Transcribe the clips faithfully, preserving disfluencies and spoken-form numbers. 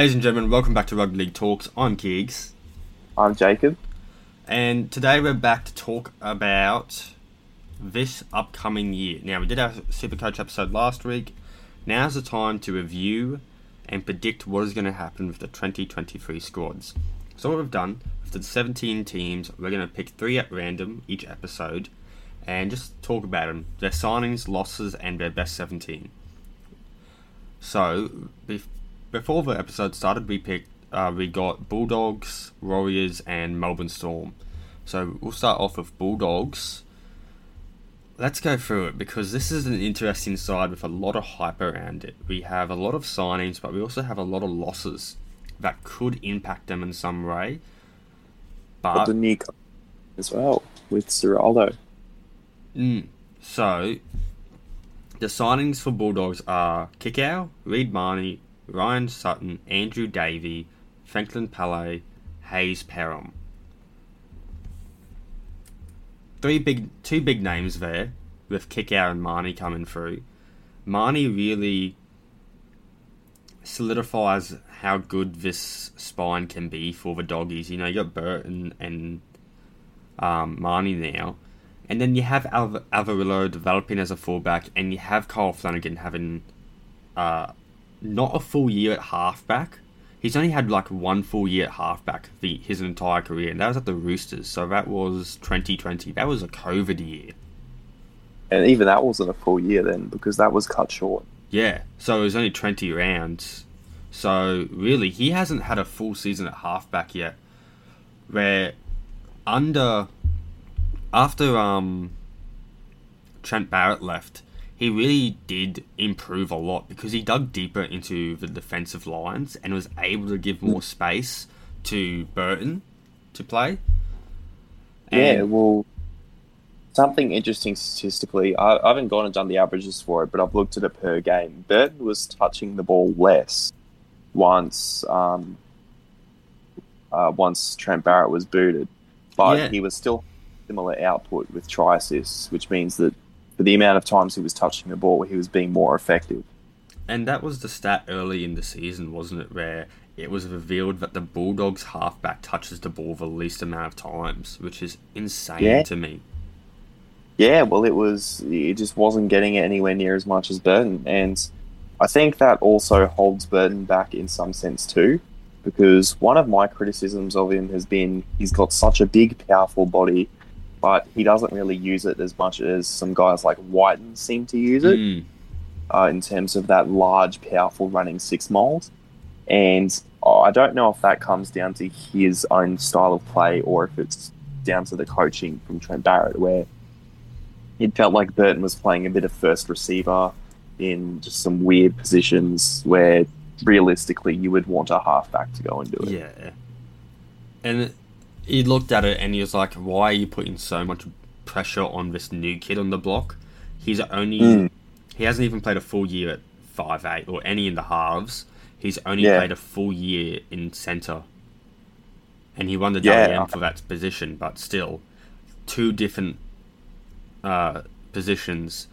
Ladies and gentlemen, welcome back to Rugby League Talks. I'm Giggs. I'm Jacob. And today we're back to talk about this upcoming year. Now, we did our Supercoach episode last week. Now's the time to review and predict what is going to happen with the twenty twenty-three squads. So what we've done, with the seventeen teams, we're going to pick three at random each episode and just talk about them, their signings, losses, and their best seventeen. So, before... Before the episode started, we picked, uh, we got Bulldogs, Warriors, and Melbourne Storm. So we'll start off with Bulldogs. Let's go through it, because this is an interesting side with a lot of hype around it. We have a lot of signings, but we also have a lot of losses that could impact them in some way. But the Nick as well, with Serato. Mm, so, the signings for Bulldogs are Kikau, Reid Marnie, Ryan Sutton, Andrew Davey, Franklin Palais, Hayes Perham. Three big, two big names there, with Kikau and Marnie coming through. Marnie really solidifies how good this spine can be for the Doggies. You know, you got Burton and um, Marnie now, and then you have Alv- Alvarillo developing as a fullback, and you have Kyle Flanagan having. Uh, Not a full year at halfback. He's only had like one full year at halfback the, his entire career, and that was at the Roosters. So that was twenty twenty. That was a COVID year. And even that wasn't a full year then, because that was cut short. Yeah, so it was only twenty rounds. So really, he hasn't had a full season at halfback yet. Where under... After um, Trent Barrett left, he really did improve a lot because he dug deeper into the defensive lines and was able to give more space to Burton to play. And yeah, well, something interesting statistically, I, I haven't gone and done the averages for it, but I've looked at it per game. Burton was touching the ball less once um, uh, once Trent Barrett was booted, but yeah. He was still similar output with try assists, which means that for the amount of times he was touching the ball, he was being more effective. And that was the stat early in the season, wasn't it, where it was revealed that the Bulldogs halfback touches the ball the least amount of times, which is insane yeah. to me. Yeah, well, it was. It just wasn't getting it anywhere near as much as Burton. And I think that also holds Burton back in some sense too, because one of my criticisms of him has been he's got such a big, powerful body, but he doesn't really use it as much as some guys like Whiten seem to use it mm. uh, in terms of that large, powerful running six mold. And oh, I don't know if that comes down to his own style of play or if it's down to the coaching from Trent Barrett, where it felt like Burton was playing a bit of first receiver in just some weird positions where realistically you would want a halfback to go and do it. Yeah. And it- He looked at it and he was like, why are you putting so much pressure on this new kid on the block? He's only... Mm. He hasn't even played a full year at five eight or any in the halves. He's only yeah. played a full year in centre. And he won the yeah. W M for that position, but still, two different uh, positions.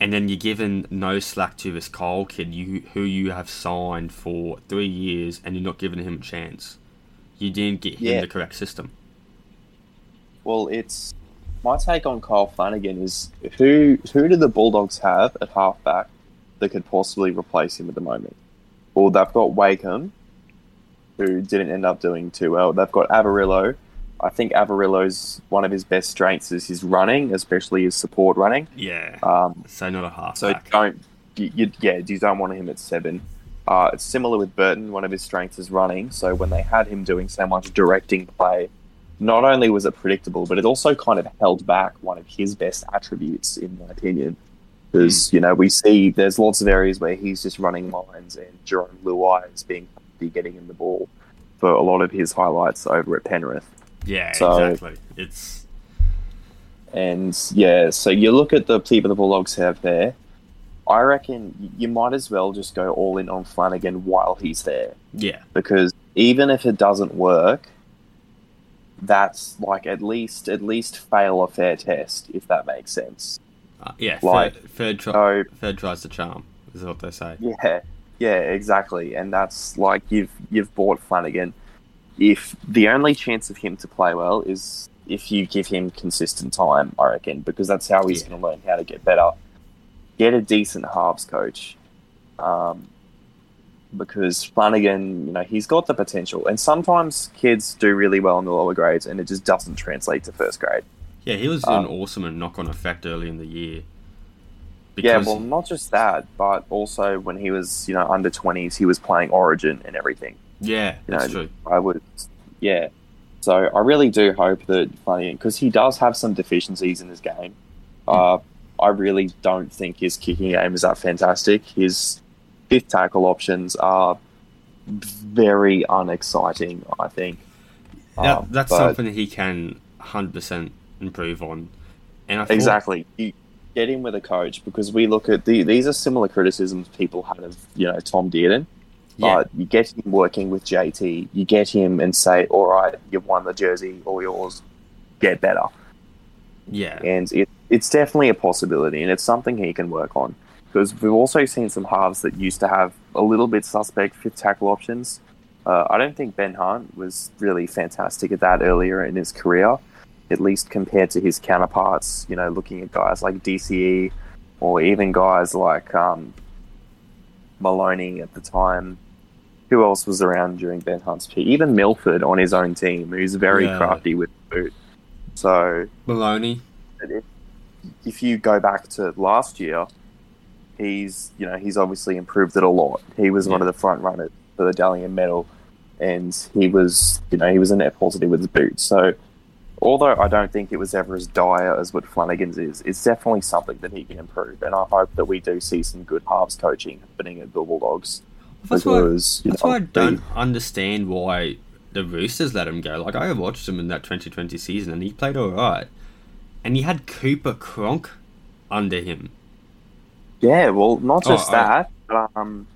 And then you're given no slack to this Cole kid you, who you have signed for three years and you're not giving him a chance. You didn't get him yeah. the correct system. Well, it's my take on Kyle Flanagan is who who do the Bulldogs have at halfback that could possibly replace him at the moment? Well, they've got Wakeham, who didn't end up doing too well. They've got Alvarillo. I think Alvarillo's one of his best strengths is his running, especially his support running. Yeah. Um, so not a halfback. So don't you, you, yeah, you don't want him at seven. Uh, it's similar with Burton, one of his strengths is running, so when they had him doing so much directing play, not only was it predictable, but it also kind of held back one of his best attributes, in my opinion. Because, mm. you know, we see there's lots of areas where he's just running lines and Jerome Luai is being getting in the ball for a lot of his highlights over at Penrith. Yeah, so, exactly. It's And, yeah, so you look at the people the Bulldogs have there, I reckon you might as well just go all in on Flanagan while he's there. Yeah. Because even if it doesn't work, that's like at least at least fail a fair test, if that makes sense. Uh, yeah, like, third, third, try, so, third tries the charm, is what they say. Yeah. Yeah, exactly. And that's like you've you've bought Flanagan. If the only chance of him to play well is if you give him consistent time, I reckon, because that's how he's yeah. going to learn how to get better. Get a decent halves coach, um, because Flanagan, you know, he's got the potential. And sometimes kids do really well in the lower grades, and it just doesn't translate to first grade. Yeah, he was um, an awesome and knock-on effect early in the year. Yeah, well, not just that, but also when he was, you know, under twenties, he was playing Origin and everything. Yeah, you that's know, true. I would, yeah. So I really do hope that Flanagan, because he does have some deficiencies in his game. Uh, I really don't think his kicking game is that fantastic. His fifth tackle options are very unexciting, I think. That, um, that's but, something that he can one hundred percent improve on. And I thought, exactly. You get in with a coach, because we look at the, these are similar criticisms people had of, you know, Tom Dearden. Yeah. But you get him working with J T, you get him and say, all right, you've won the jersey, all yours, get better. Yeah. And it, it's definitely a possibility, and it's something he can work on. Because we've also seen some halves that used to have a little bit suspect fifth tackle options. Uh, I don't think Ben Hunt was really fantastic at that earlier in his career, at least compared to his counterparts, you know, looking at guys like D C E or even guys like um, Maloney at the time. Who else was around during Ben Hunt's peak? Even Milford on his own team, who's very yeah. crafty with the boot. So Maloney. If, if you go back to last year, he's you know he's obviously improved it a lot. He was yeah. one of the front runners for the Dalian medal, and he was you know he was a net positive with his boot. So although I don't think it was ever as dire as what Flanagan's is, it's definitely something that he can improve. And I hope that we do see some good halves coaching happening at the Bulldogs. That's why, that's know, why I don't understand why the Roosters let him go. Like, I watched him in that twenty twenty season, and he played all right. And he had Cooper Cronk under him. Yeah, well, not just oh, that. I... But, um,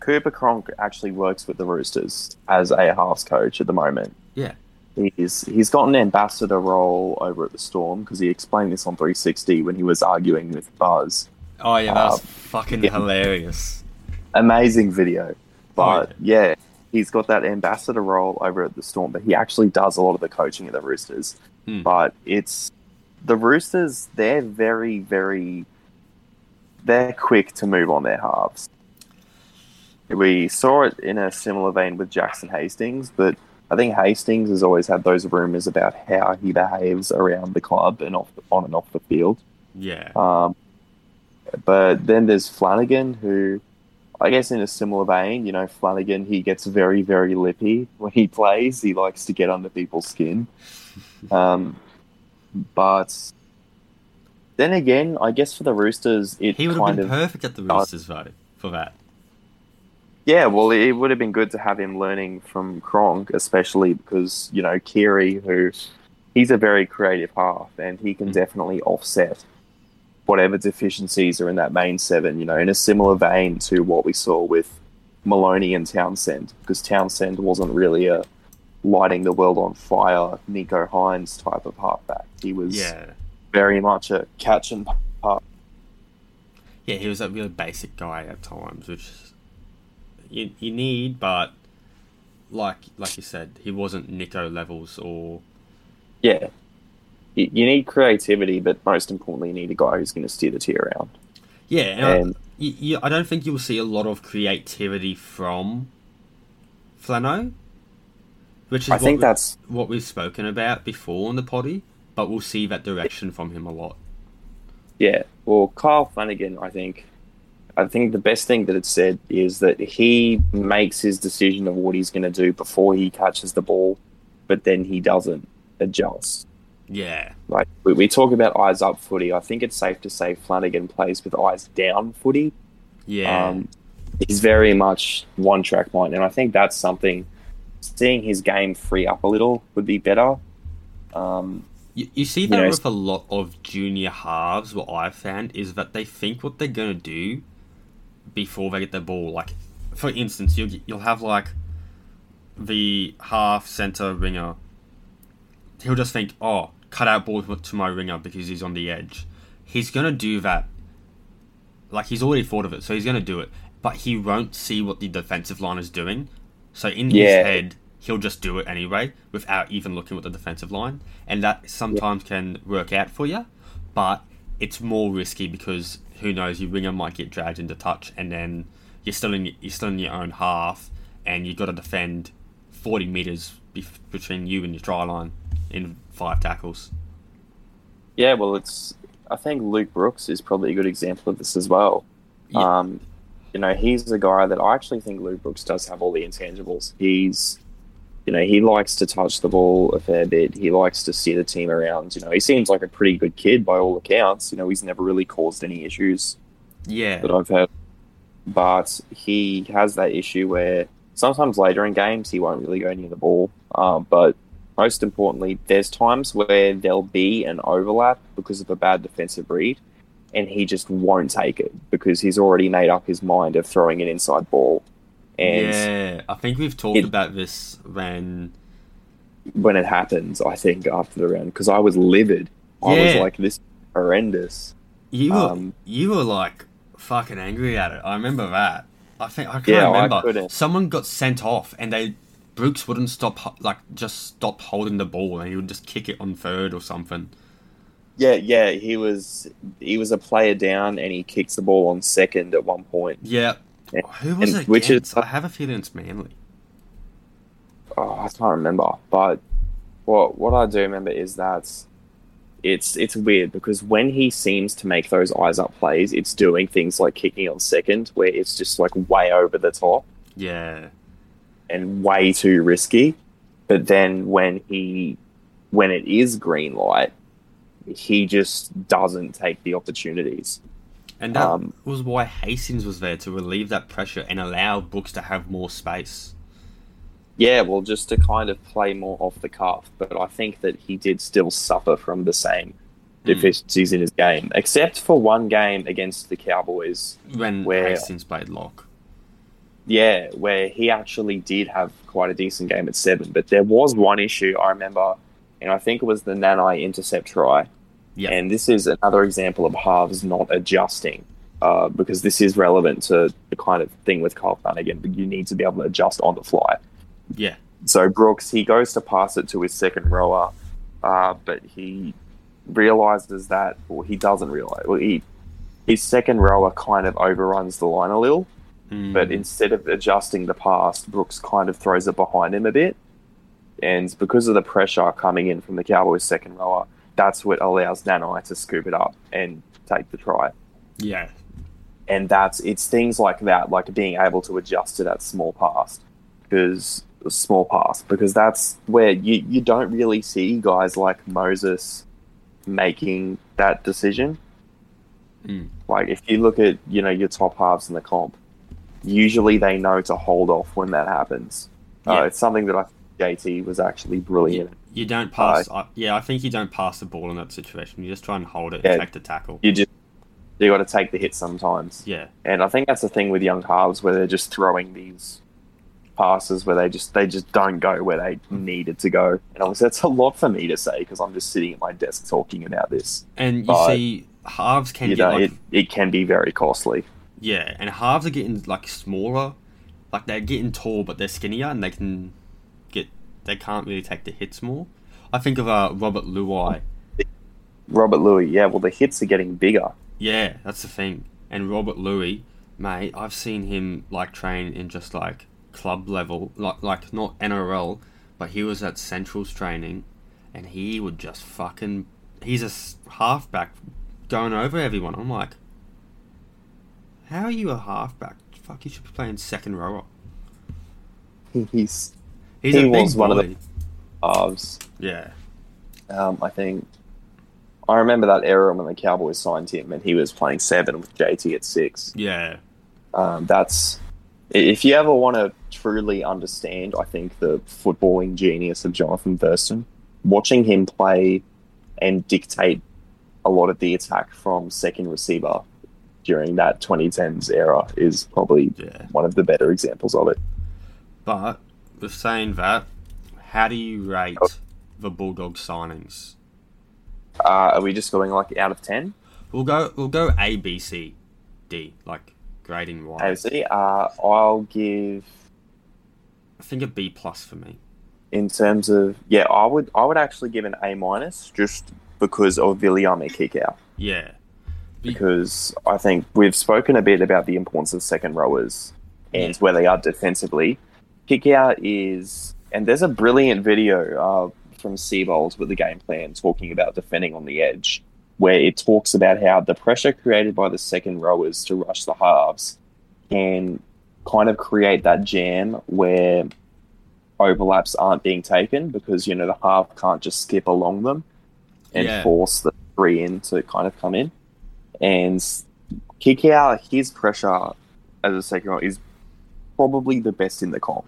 Cooper Cronk actually works with the Roosters as a halves coach at the moment. Yeah. He's, he's got an ambassador role over at the Storm, because he explained this on three sixty when he was arguing with Buzz. Oh, yeah, that was uh, fucking yeah. hilarious. Amazing video, but yeah. yeah, he's got that ambassador role over at the Storm, but he actually does a lot of the coaching at the Roosters. Hmm. But it's the Roosters; they're very, very, they're quick to move on their halves. We saw it in a similar vein with Jackson Hastings, but I think Hastings has always had those rumors about how he behaves around the club and off the, on and off the field. Yeah. Um, but then there's Flanagan, who. I guess in a similar vein, you know, Flanagan, he gets very, very lippy when he plays. He likes to get under people's skin. Um, but then again, I guess for the Roosters, it he would kind have been of, perfect at the Roosters, uh, though, for that. Yeah, well, it would have been good to have him learning from Cronk, especially because, you know, Keary, who he's a very creative half, and he can mm-hmm. definitely offset whatever deficiencies are in that main seven, you know, in a similar vein to what we saw with Maloney and Townsend, because Townsend wasn't really a lighting the world on fire Nico Hines type of halfback. He was yeah. very much a catch and pass. Yeah, he was a really basic guy at times, which you, you need, but like like you said, he wasn't Nico levels or... Yeah. You need creativity, but most importantly, you need a guy who's going to steer the team around. Yeah, and and, I, you, you, I don't think you'll see a lot of creativity from Flano, which is I what, think we, that's... what we've spoken about before in the potty, but we'll see that direction from him a lot. Yeah, well, Kyle Flanagan, I think, I think the best thing that it's said is that he makes his decision of what he's going to do before he catches the ball, but then he doesn't adjust. Yeah. Like we, we talk about eyes up footy. I think it's safe to say Flanagan plays with eyes down footy. Yeah. Um, he's very much one track mind, and I think that's something. Seeing his game free up a little would be better. Um, you, you see that you know, with a lot of junior halves, what I found is that they think what they're going to do before they get the ball. Like, for instance, you'll, you'll have like the half, centre, winger. He'll just think, oh, cut out ball to my ringer because he's on the edge. He's going to do that. Like, he's already thought of it, so he's going to do it. but he won't see what the defensive line is doing. So in yeah. his head, he'll just do it anyway without even looking at the defensive line. And that sometimes yeah. can work out for you, but it's more risky because who knows, your winger might get dragged into touch and then you're still in you're still in your own half and you've got to defend forty metres bef- between you and your try line in five tackles. Yeah, well, it's. I think Luke Brooks is probably a good example of this as well. Yeah. Um, you know, he's a guy that I actually think Luke Brooks does have all the intangibles. He's, you know, he likes to touch the ball a fair bit. He likes to steer the team around. You know, he seems like a pretty good kid by all accounts. You know, he's never really caused any issues. Yeah, that I've heard. But he has that issue where sometimes later in games he won't really go near the ball, um, but. Most importantly, there's times where there'll be an overlap because of a bad defensive read, and he just won't take it because he's already made up his mind of throwing an inside ball. And yeah, I think we've talked it, about this when... When it happens, I think, after the round, because I was livid. Yeah. I was like, this is horrendous. You were, um, you were, like, fucking angry at it. I remember that. I think I can't yeah, remember. I couldn't. Someone got sent off, and they... Brooks wouldn't stop, like, just stop holding the ball, and he would just kick it on third or something. Yeah, yeah, he was he was a player down, and he kicks the ball on second at one point. Yeah, and, who was and, it? Which is, I have a feeling it's Manly. Oh, I can't remember, but what what I do remember is that it's it's weird because when he seems to make those eyes up plays, it's doing things like kicking on second, where it's just like way over the top. Yeah. And way too risky, but then when he, when it is green light, he just doesn't take the opportunities. And that um, was why Hastings was there, to relieve that pressure and allow Brooks to have more space. Yeah, well, just to kind of play more off the cuff, but I think that he did still suffer from the same deficiencies mm. in his game, except for one game against the Cowboys. When where, Hastings played lock. Yeah, where he actually did have quite a decent game at seven, but there was one issue I remember, and I think it was the Nanai intercept try. Yep. And this is another example of halves not adjusting, uh, because this is relevant to the kind of thing with Kyle Flanagan, but you need to be able to adjust on the fly. Yeah. So Brooks, he goes to pass it to his second rower, uh, but he realizes that, or he doesn't realize, well, he his second rower kind of overruns the line a little. Mm. But instead of adjusting the pass, Brooks kind of throws it behind him a bit. And because of the pressure coming in from the Cowboys' second rower, that's what allows Nanai to scoop it up and take the try. Yeah. And that's it's things like that, like being able to adjust to that small pass. Because small pass, because that's where you, you don't really see guys like Moses making that decision. Mm. Like, if you look at, you know, your top halves in the comp, usually they know to hold off when that happens. Yeah. Uh, it's something that I think J T was actually brilliant. You, you don't pass. Uh, I, yeah, I think you don't pass the ball in that situation. You just try and hold it yeah, and take the tackle. You just you got to take the hit sometimes. Yeah, and I think that's the thing with young halves where they're just throwing these passes where they just they just don't go where they needed to go. And obviously that's a lot for me to say because I'm just sitting at my desk talking about this. And you but, see, halves can you get know, like... it, it can be very costly. Yeah, and halves are getting, like, smaller. Like, they're getting tall, but they're skinnier, and they can get... They can't really take the hits more. I think of uh, Robert Luai. Robert Luai, yeah. Well, the hits are getting bigger. Yeah, that's the thing. And Robert Luai, mate, I've seen him, like, train in just, like, club level. Like, like not N R L, but he was at Central's training, and he would just fucking... He's a halfback going over everyone. I'm like... How are you a halfback? Fuck, you should be playing second rower. He's he's he a big was bully. One of the halves. Yeah, um, I think I remember that era when the Cowboys signed him, and he was playing seven with J T at six. Yeah, um, that's if you ever want to truly understand, I think the footballing genius of Jonathan Thurston. Watching him play and dictate a lot of the attack from second receiver. During that twenty tens era is probably yeah. one of the better examples of it. But with saying that, how do you rate oh. the Bulldogs signings? Uh, are we just going like out of ten? We'll go. We'll go A, B, C, D. Like grading wise. Uh, I'll give... I think a B plus for me. In terms of... Yeah, I would I would actually give an A minus just because of Viliame Kikau. Yeah. Because I think we've spoken a bit about the importance of second rowers and yeah. where they are defensively. Kikau is... And there's a brilliant video uh, from Seabold with the game plan talking about defending on the edge, where it talks about how the pressure created by the second rowers to rush the halves can kind of create that jam where overlaps aren't being taken because, you know, the half can't just skip along them and yeah. force the three in to kind of come in. And Kikau, his pressure as a second rower is probably the best in the comp.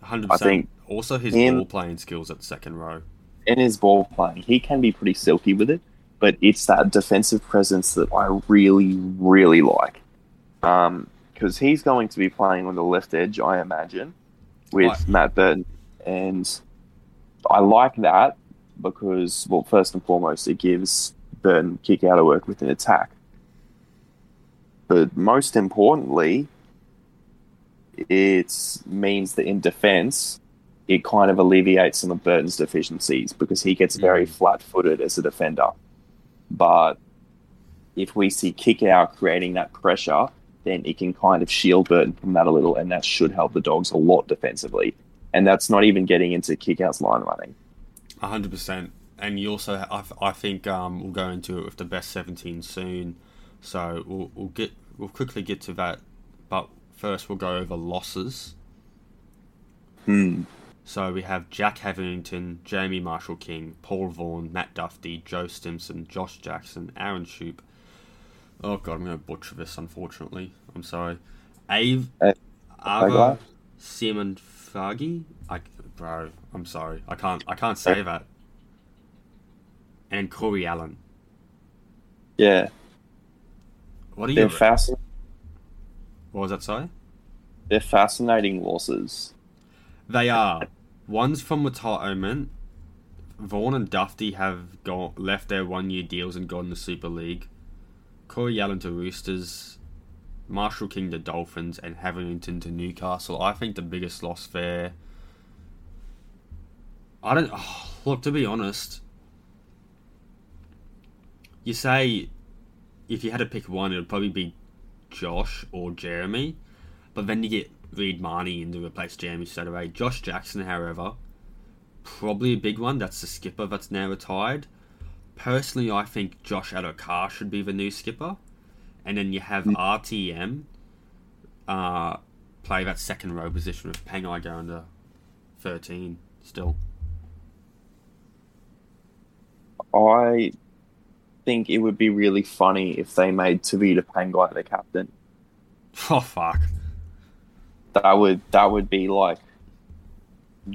one hundred percent. I think also his him, ball playing skills at the second row. And his ball playing, he can be pretty silky with it, but it's that defensive presence that I really, really like. Because um, he's going to be playing on the left edge, I imagine, with right. Matt Burton. And I like that because, well, first and foremost, it gives Burton Kikau to work with an attack. But most importantly, it means that in defence, it kind of alleviates some of Burton's deficiencies because he gets very mm. flat-footed as a defender. But if we see Kikau creating that pressure, then it can kind of shield Burton from that a little, and that should help the Dogs a lot defensively. And that's not even getting into Kikau's line running. one hundred percent. And you also, I, I think um, we'll go into it with the best seventeen soon. So we'll, we'll get, we'll quickly get to that. But first, we'll go over losses. Hmm. So we have Jack Havington, Jamie Marshall-King, Paul Vaughan, Matt Duffy, Joe Stimson, Josh Jackson, Aaron Shoup. Oh, God, I'm going to butcher this, unfortunately. I'm sorry. Ave, hey, Ava, Simon Fargi? I, bro, I'm sorry. I can't I can't say hey. that. And Corey Allen. Yeah. What are They're you... Fasc- what was that, sorry? They're fascinating losses. They are. One's from retirement. Vaughan and Duffy have gone, left their one-year deals and gone to the Super League. Corey Allen to Roosters. Marshall King to Dolphins. And Havington to Newcastle. I think the biggest loss there... I don't... Oh, look, to be honest... You say if you had to pick one, it would probably be Josh or Jeremy. But then you get Reid Marnie in to replace Jeremy straight away. Josh Jackson, however, probably a big one. That's the skipper that's now retired. Personally, I think Josh Adokar should be the new skipper. And then you have R T M uh, play that second row position with Pangai going to thirteen still. I think it would be really funny if they made Tavita Pangai the captain. Oh, fuck. That would that would be like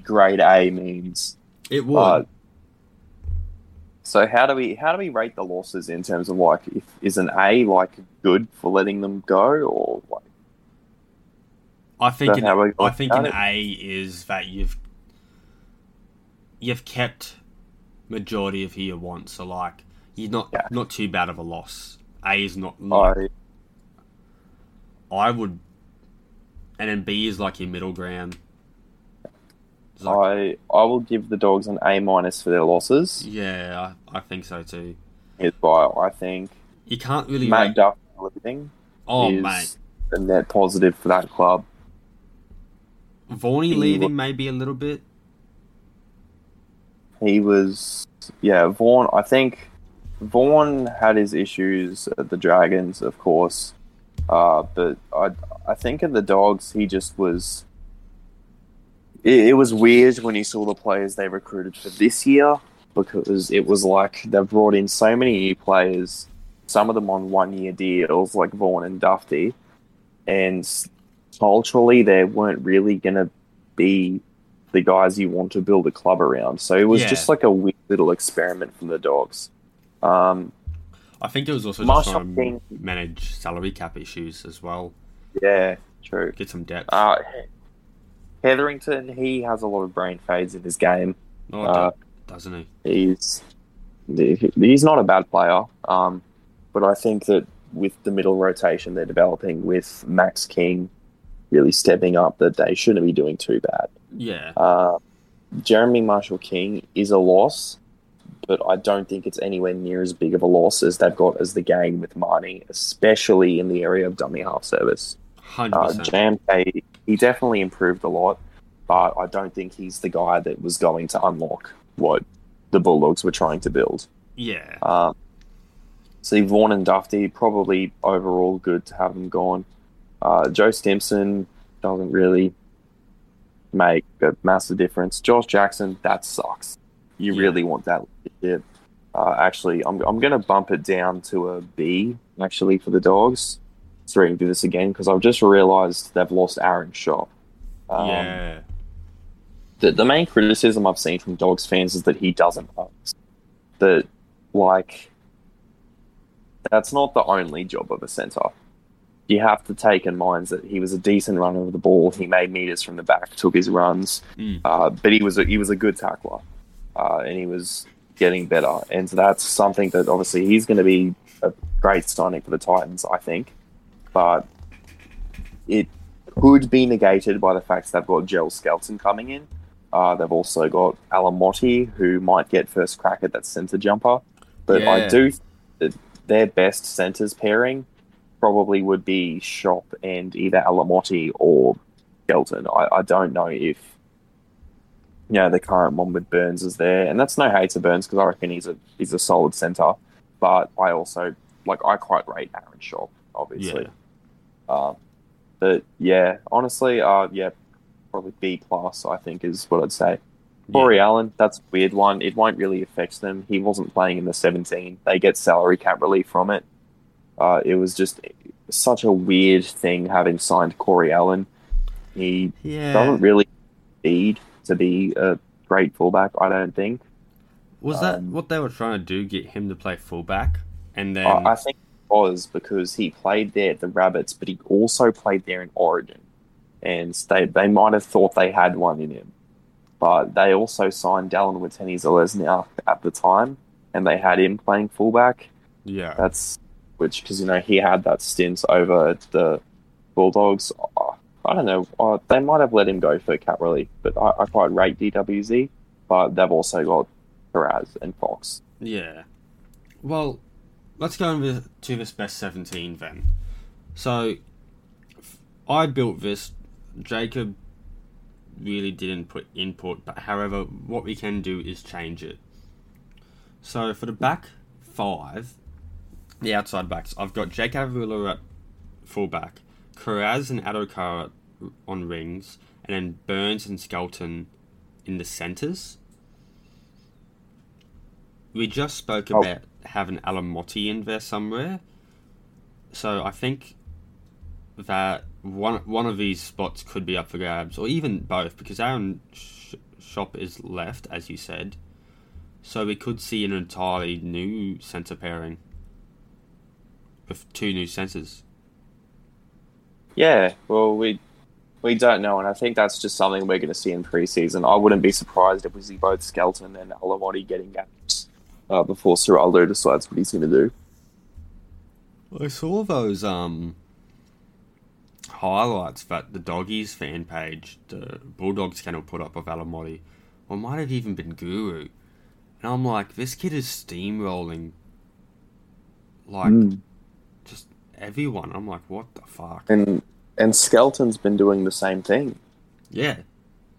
grade A memes. It would. But, so how do we how do we rate the losses in terms of like if is an A like good for letting them go or like? I think an, I think an A is that you've you've kept majority of who you want, so like you're not yeah. not too bad of a loss. A is not. not I, I would. And then B is like your middle ground. Like... I I will give the Dogs an A minus for their losses. Yeah, I, I think so too. Is why I think you can't really Matt rate... Duffy everything. Oh is mate, a net positive for that club. Vaughan leaving was... maybe a little bit. He was yeah Vaughan. I think Vaughan had his issues at the Dragons, of course. Uh, but I I think in the Dogs, he just was... It, it was weird when he saw the players they recruited for this year because it was like they've brought in so many new players, some of them on one-year deals like Vaughan and Duffy, and culturally they weren't really going to be the guys you want to build a club around. So it was yeah. just like a weird little experiment from the Dogs. Um I think it was also just trying to manage salary cap issues as well. Yeah, true. Get some depth. Uh, Hetherington, he has a lot of brain fades in his game. Oh, uh, doesn't he? He's he's not a bad player, um, but I think that with the middle rotation they're developing, with Max King really stepping up, that they shouldn't be doing too bad. Yeah. Uh, Jeremy Marshall-King is a loss, but I don't think it's anywhere near as big of a loss as they've got as the game with Marnie, especially in the area of dummy half service. one hundred percent. Uh, J M K, he definitely improved a lot, but I don't think he's the guy that was going to unlock what the Bulldogs were trying to build. Yeah. Um, see, Vaughan and Duffy, probably overall good to have them gone. Uh, Joe Stimson doesn't really make a massive difference. Josh Jackson, that sucks. You yeah. really want that leadership. Uh, actually, I'm I'm going to bump it down to a B, actually, for the Dogs. Let's read through this again, because I've just realised they've lost Aaron Shoup. Um, yeah. The, the main criticism I've seen from Dogs fans is that he doesn't ask. That, like, that's not the only job of a centre. You have to take in mind that he was a decent runner of the ball. He made meters from the back, took his runs, mm. uh, but he was a, he was a good tackler, uh, and he was getting better. And so that's something that obviously he's going to be a great signing for the Titans, I think. But it could be negated by the fact they've got Gerald Skelton coming in. Uh, they've also got Alamotti, who might get first crack at that centre jumper. But yeah. I do think that their best centres pairing probably would be Shoup and either Alamotti or Skelton. I, I don't know if, you know, the current one with Burns is there, and that's no hate to Burns, because I reckon he's a he's a solid centre. But I also like I quite rate Aaron Shoup, obviously. Yeah. Uh, but yeah, honestly, uh, yeah, probably B plus I think is what I'd say. Yeah. Corey Allen, that's a weird one. It won't really affect them. He wasn't playing in the seventeen. They get salary cap relief from it. Uh, it was just such a weird thing having signed Corey Allen. He yeah. doesn't really need to be a great fullback, I don't think. Was um, that what they were trying to do, get him to play fullback? And then uh, I think it was because he played there at the Rabbits, but he also played there in Origin. And they, they might have thought they had one in him. But they also signed Dallin Watene-Zalesniak at the time, and they had him playing fullback. Yeah. That's... which, because, you know, he had that stint over at the Bulldogs. Oh, I don't know. Oh, they might have let him go for cap relief, but I, I quite rate D W Z. But they've also got Perez and Fox. Yeah. Well, let's go over to this best seventeen then. So, I built this. Jacob really didn't put input, but however, what we can do is change it. So, for the back five... the outside backs, I've got Jack Havington at fullback, Karaz and Adokar on rings, and then Burns and Skelton in the centres. We just spoke oh. about having Alamotti in there somewhere, so I think that one one of these spots could be up for grabs, or even both, because Aaron Shoup is left, as you said, so we could see an entirely new centre pairing. With two new centres. Yeah, well, we we don't know, and I think that's just something we're going to see in pre-season. I wouldn't be surprised if we see both Skelton and Alamotti getting games uh, before Serato decides what he's going to do. I saw those um, highlights that the Doggies fan page, the Bulldogs channel, put up of Alamotti, or might have even been Guru. And I'm like, this kid is steamrolling, like... Mm. everyone. I'm like, what the fuck? And and Skelton's been doing the same thing. Yeah.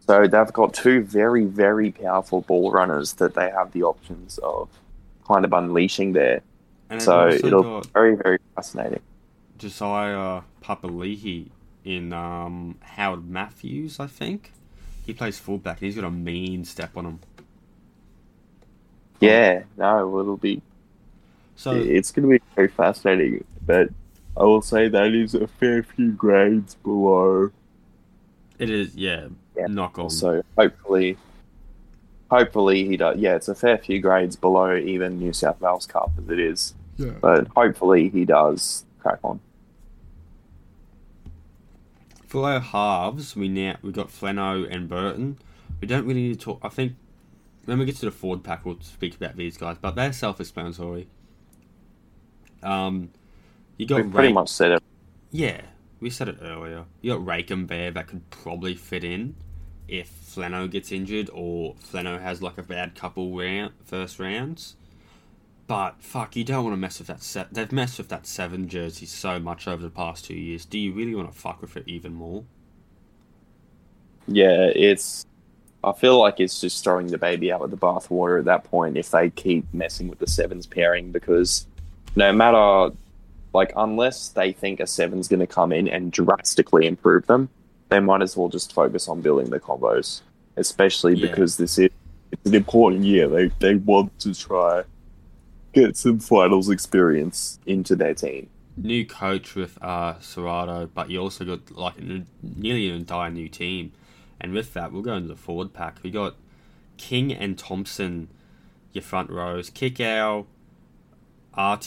So they've got two very, very powerful ball runners that they have the options of kind of unleashing there. And so it'll be very, very fascinating. Josiah Papali'i in um, Howard Matthews, I think. He plays fullback and he's got a mean step on him. Yeah, no, it'll be... so it's going to be very fascinating, but... I will say that is a fair few grades below. It is, yeah, yeah. knock on. So hopefully, hopefully he does. Yeah, it's a fair few grades below even New South Wales Cup as it is. Yeah. But hopefully he does crack on. For our halves, we now we got Flano and Burton. We don't really need to talk. I think when we get to the forward pack, we'll speak about these guys, but they're self-explanatory. Um. You got we pretty Ray- much said it. Yeah, we said it earlier. You got Rake and Bear that could probably fit in if Flano gets injured or Flano has like a bad couple round first rounds. But fuck, you don't want to mess with that set. They've messed with that seven jersey so much over the past two years. Do you really want to fuck with it even more? Yeah, it's. I feel like it's just throwing the baby out with the bathwater at that point if they keep messing with the sevens pairing, because no matter, like, unless they think a seven's going to come in and drastically improve them, they might as well just focus on building the combos, especially yeah. because this is it's an important year. They they want to try get some finals experience into their team. New coach with uh, Serato, but you also got like a, nearly an entire new team. And with that, we'll go into the forward pack. We got King and Thompson, your front rows. Kikau, R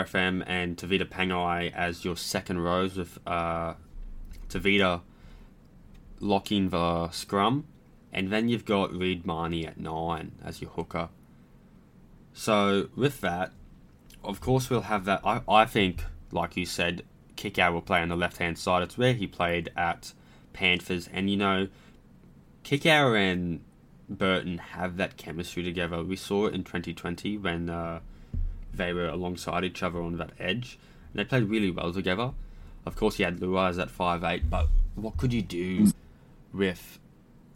F M, and Tavita Pangai as your second rows with uh, Tavita locking the scrum. And then you've got Reid Marnie at nine as your hooker. So with that, of course we'll have that. I, I think, like you said, Kikau will play on the left-hand side. It's where he played at Panthers. And, you know, Kikau and Burton have that chemistry together. We saw it in twenty twenty when uh, they were alongside each other on that edge. And they played really well together. Of course, you had Luaz at five eight, but what could you do with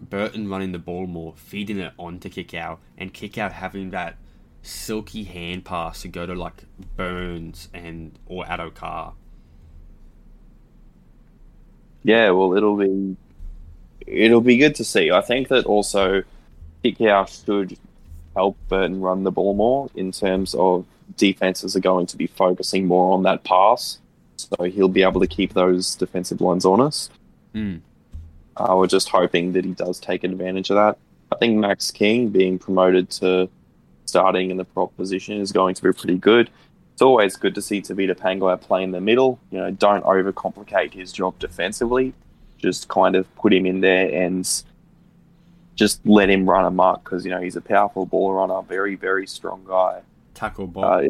Burton running the ball more, feeding it on to Kikau, and Kikau having that silky hand pass to go to, like, Burns and or Adokar? Yeah, well, it'll be... It'll be good to see. I think that also Kikau should help Burton run the ball more in terms of defenses are going to be focusing more on that pass, so he'll be able to keep those defensive lines honest. Mm. Uh, we're just hoping that he does take advantage of that. I think Max King being promoted to starting in the prop position is going to be pretty good. It's always good to see Tavita Pangai play in the middle. You know, don't overcomplicate his job defensively. Just kind of put him in there and just let him run a mark because, you know, he's a powerful ball runner, very, very strong guy. Tackle bot. Uh,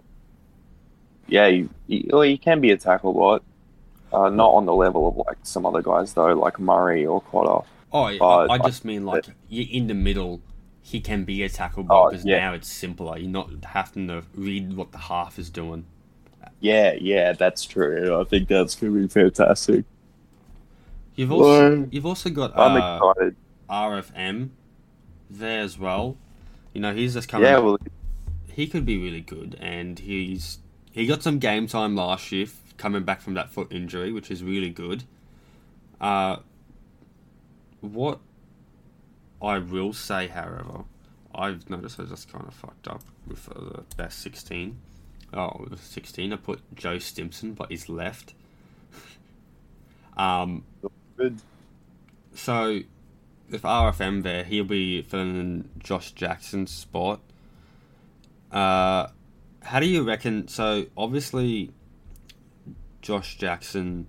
yeah, he, he, he can be a tackle bot. Uh, not on the level of, like, some other guys, though, like Murray or Cotter. Oh, yeah, I, I just I, mean, like, but, you're in the middle, he can be a tackle bot because oh, yeah. now it's simpler. You're not having to read what the half is doing. Yeah, yeah, that's true. I think that's going to be fantastic. You've also you've also got uh, R F M there as well. You know, he's just coming. Yeah, well, he could be really good, and he's he got some game time last year coming back from that foot injury, which is really good. Uh, what I will say, however, I've noticed I just kind of fucked up with the best sixteen. Oh, with sixteen, I put Joe Stimson, but he's left. um. So, with R F M there, he'll be filling Josh Jackson's spot. Uh, how do you reckon... So, obviously, Josh Jackson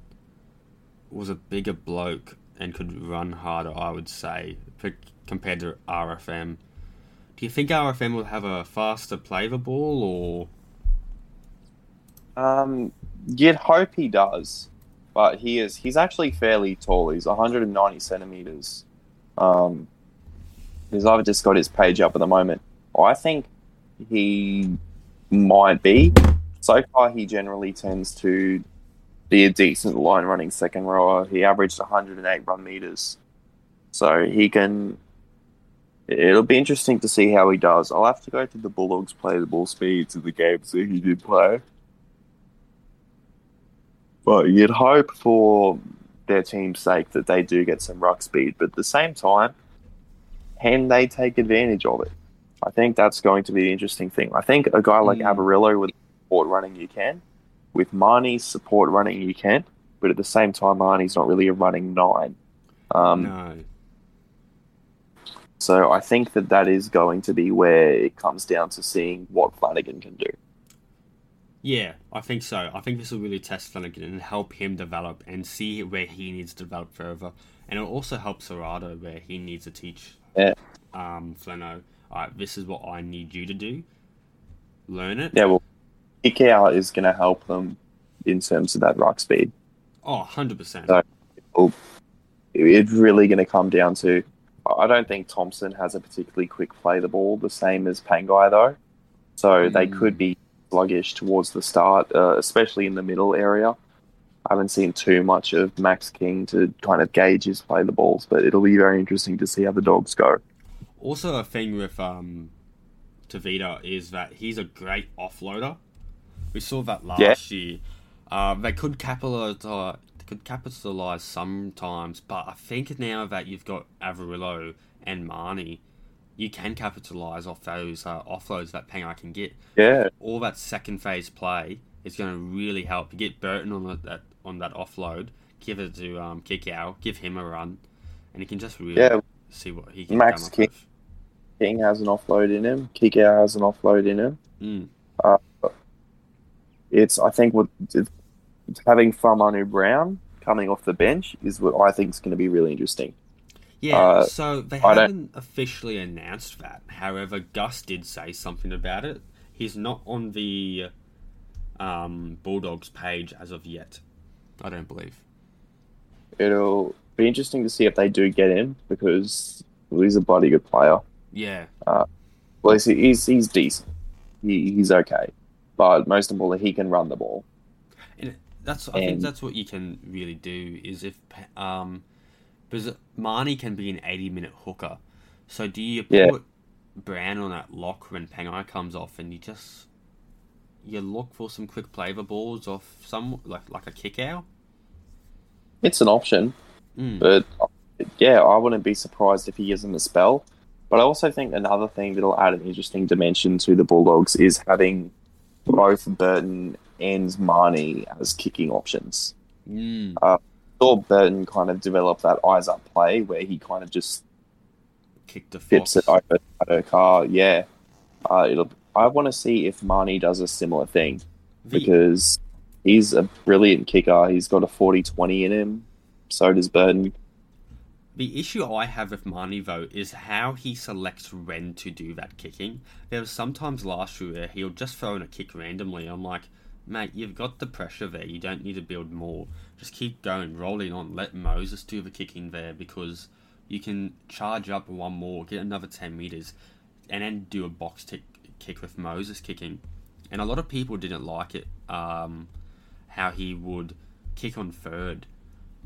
was a bigger bloke and could run harder, I would say, compared to R F M. Do you think R F M will have a faster play the ball, or...? Um, you'd hope he does. But he is, he's actually fairly tall. He's one hundred ninety centimetres. Um, he's, I've just got his page up at the moment. I think he might be. So far, he generally tends to be a decent line-running second rower. He averaged one hundred eight run metres. So he can... It'll be interesting to see how he does. I'll have to go through the Bulldogs' playable speeds of the games that he did play. But you'd hope for their team's sake that they do get some ruck speed. But at the same time, can they take advantage of it? I think that's going to be the interesting thing. I think a guy like mm. Alvarillo with support running, you can. With Marnie's support running, you can. But at the same time, Marnie's not really a running nine. Um, no. So I think that that is going to be where it comes down to seeing what Flanagan can do. Yeah, I think so. I think this will really test Flanagan and help him develop and see where he needs to develop further. And it'll also help Serato where he needs to teach yeah. um, Flano, all right, this is what I need you to do. Learn it. Yeah, well, Kikau is going to help them in terms of that ruck speed. Oh, one hundred percent. So it's really going to come down to, I don't think Thompson has a particularly quick play the ball, the same as Pangai, though. So mm. they could be sluggish towards the start, uh, especially in the middle area. I haven't seen too much of Max King to kind of gauge his play the balls, but it'll be very interesting to see how the Dogs go. Also, a thing with um, Tavita is that he's a great offloader. We saw that last yeah. year. Um, they could capitalize, uh, could capitalize sometimes, but I think now that you've got Alvarillo and Marnie, you can capitalize off those uh, offloads that Pangai can get. Yeah, all that second phase play is going to really help. You get Burton on that on that offload, give it to um, Kikau, give him a run, and he can just really yeah. see what he can. Max King, King has an offload in him. Kikau has an offload in him. Mm. Uh, It's, I think, what it's, having Farmanu Brown coming off the bench is what I think is going to be really interesting. Yeah, uh, so they I haven't don't... officially announced that. However, Gus did say something about it. He's not on the um, Bulldogs page as of yet, I don't believe. It'll be interesting to see if they do get him, because he's a bloody good player. Yeah. Uh, well, he's, he's, he's decent. He, he's okay. But most of all, he can run the ball. And that's I and, think that's what you can really do is if um, because Marnie can be an eighty-minute hooker. So do you put yeah. Brown on that lock when Pangai comes off, and you just you look for some quick flavour balls off some like like a kick out? It's an option, mm. but yeah, I wouldn't be surprised if he gives him a spell. But I also think another thing that'll add an interesting dimension to the Bulldogs is having both Burton and Marnie as kicking options. Mm. Uh, saw Burton kind of develop that eyes up play where he kind of just kicked the fox. Tips it over Adokar. Yeah, uh, it'll. I want to see if Marnie does a similar thing the... because he's a brilliant kicker. He's got a forty twenty in him. So does Burton. The issue I have with Marnie, though, is how he selects when to do that kicking. There was sometimes last year where he'll just throw in a kick randomly. I'm like, mate, you've got the pressure there. You don't need to build more. Just keep going, rolling on. Let Moses do the kicking there, because you can charge up one more, get another ten metres, and then do a box tick kick with Moses kicking. And a lot of people didn't like it, um, how he would kick on third.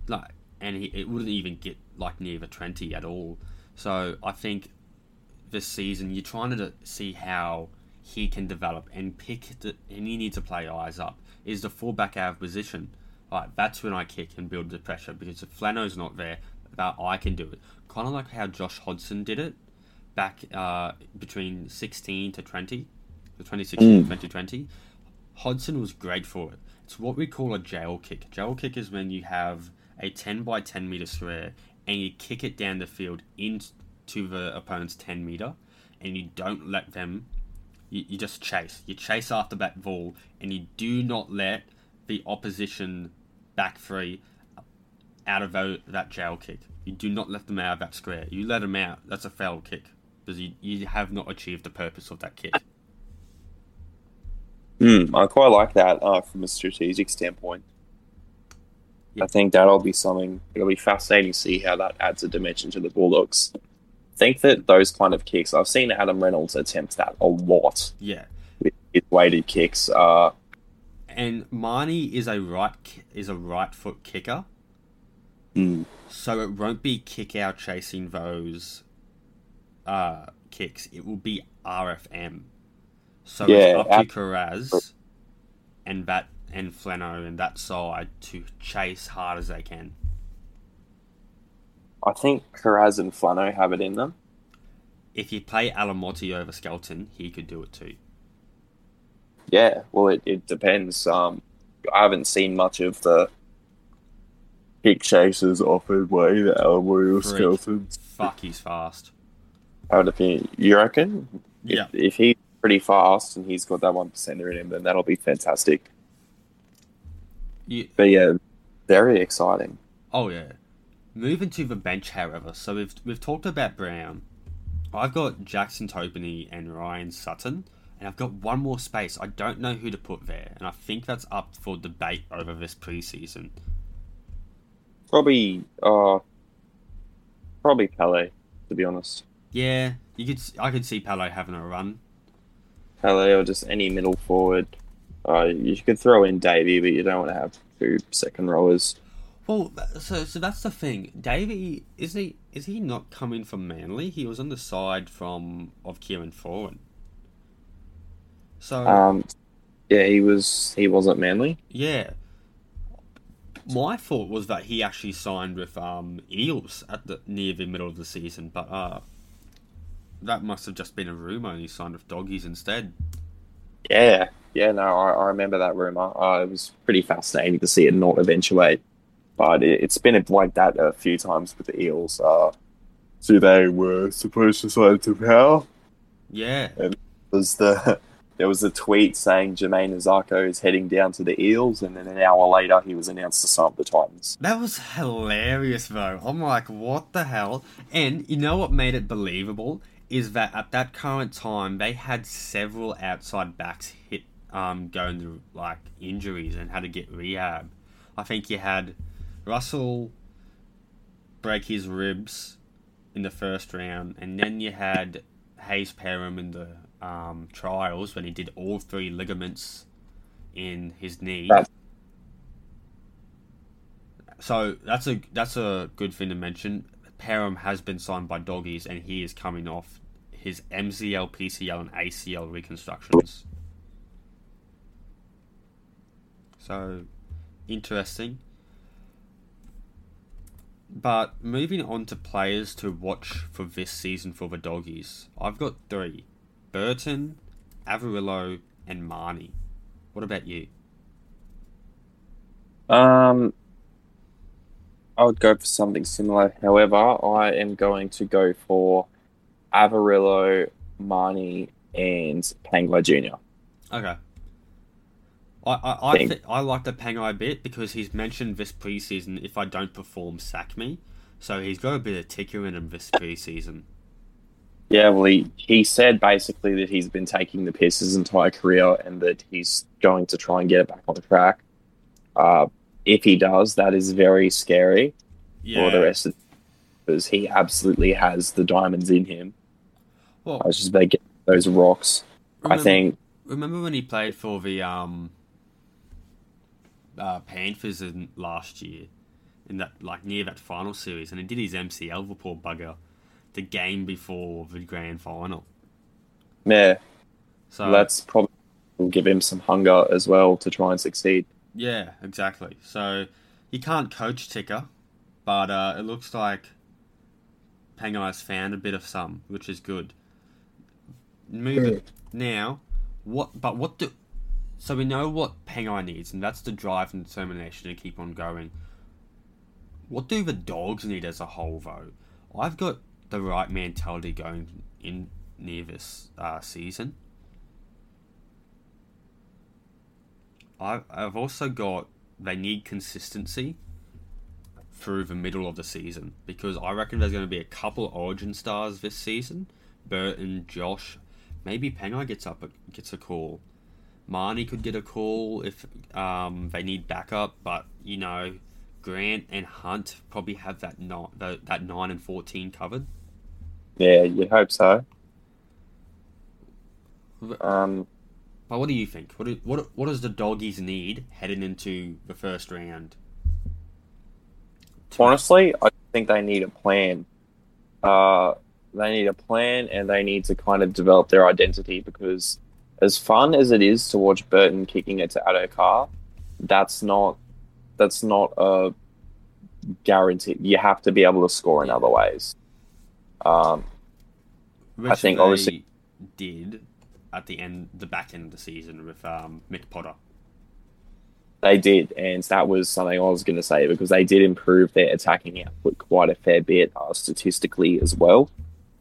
Like, and he, it wouldn't even get like near the twenty at all. So I think this season you're trying to see how he can develop and pick the, and you need to play eyes up is the fullback out of position. Right, that's when I kick and build the pressure, because if Flano's not there, that I can do it. Kind of like how Josh Hodgson did it back uh, between sixteen to twenty, the twenty sixteen mm. twenty twenty. Hodgson was great for it. It's what we call a jail kick. Jail kick is when you have a ten by ten meter square and you kick it down the field into the opponent's ten metre, and you don't let them, you, you just chase. You chase after that ball, and you do not let the opposition back three out of that jail kick. You do not let them out of that square. You let them out, that's a foul kick, because you, you have not achieved the purpose of that kick. Mm, I quite like that uh, from a strategic standpoint. I think that'll be something, it'll be fascinating to see how that adds a dimension to the Bulldogs. I think that those kind of kicks, I've seen Adam Reynolds attempt that a lot. Yeah. With his weighted kicks. Uh, and Marnie is a right is a right foot kicker. Mm. So it won't be kick out chasing those uh, kicks. It will be R F M. So yeah, it's up at- to Karaz and that and Flano and that side to chase hard as they can. I think Karaz and Flano have it in them. If you play Alamotti over Skelton, he could do it too. Yeah, well, it, it depends. Um, I haven't seen much of the kick chases offered by the Alamotti or Skelton. Fuck, he's fast. I would opinion. You reckon? Yeah. If, if he's pretty fast and he's got that one percenter in him, then that'll be fantastic. You, but yeah, very exciting. Oh yeah. Moving to the bench, however, so we've we've talked about Brown. I've got Jackson Topany and Ryan Sutton, and And I've got one more space. I don't know who to put there. And I think that's up for debate over this preseason. Probably, uh, probably Pele, to be honest. Yeah, you could. I could see Pele having a run. Pele or just any middle forward. Uh, you could throw in Davey, but you don't want to have two second rowers. Well, so so that's the thing. Davey, is he is he not coming from Manly? He was on the side from of Kieran Foran. So um, yeah, he was. He wasn't Manly. Yeah. My thought was that he actually signed with um, Eels at the near the middle of the season, but uh, that must have just been a rumour, and he signed with Doggies instead. Yeah, yeah, no, I, I remember that rumour. Uh, it was pretty fascinating to see it not eventuate, but it, it's been like that a few times with the Eels. Uh, so they were supposed to sign to Powell. Yeah, and it was the. There was a tweet saying Jermaine Azarko is heading down to the Eels, and then an hour later he was announced to sign with the Titans. That was hilarious, though. I'm like, what the hell? And you know what made it believable is that at that current time they had several outside backs hit, um, going through like injuries and had to get rehab. I think you had Russell break his ribs in the first round, and then you had Hayes Perham in the. Um, trials when he did all three ligaments in his knee. Right. So that's a that's a good thing to mention. Perham has been signed by Doggies, and he is coming off his M C L, P C L, and A C L reconstructions. So interesting. But moving on to players to watch for this season for the Doggies, I've got three. Burton, Alvarillo, and Marnie. What about you? Um, I would go for something similar. However, I am going to go for Alvarillo, Marnie, and Pangai Junior Okay. I I I, th- I like the Pangai a bit because he's mentioned this preseason. If I don't perform, sack me. So he's got a bit of ticker in him this preseason. Yeah, well, he, he said basically that he's been taking the piss his entire career and that he's going to try and get it back on the track. Uh, if he does, that is very scary yeah. for the rest of the because he absolutely has the diamonds in him. Well, I was just about to get those rocks. Remember, I think. Remember when he played for the um, uh, Panthers in, last year in that like near that final series, and he did his M C L, the poor bugger. The game before the grand final. Yeah. So that's probably will give him some hunger as well to try and succeed. Yeah, exactly. So you can't coach ticker, but uh, it looks like Pangai's found a bit of some, which is good. Move it now. What? But what do? So we know what Pangai needs, and that's the drive and determination to keep on going. What do the Dogs need as a whole, though? I've got the right mentality going in near this uh, season. I've, I've also got they need consistency through the middle of the season because I reckon there's going to be a couple Origin stars this season. Burton, Josh, maybe Pangai gets up gets a call. Marnie could get a call if um, they need backup, but you know Grant and Hunt probably have that not that nine and fourteen covered. Yeah, you'd hope so. Um, but what do you think? What do, what what does the Doggies need heading into the first round? Honestly, I think they need a plan. Uh, they need a plan, and they need to kind of develop their identity because, as fun as it is to watch Burton kicking it to Adokar, that's not that's not a guarantee. You have to be able to score in other ways. Um, I think obviously did at the end, the back end of the season with um, Mick Potter. They did, and that was something I was going to say because they did improve their attacking output quite a fair bit uh, statistically as well.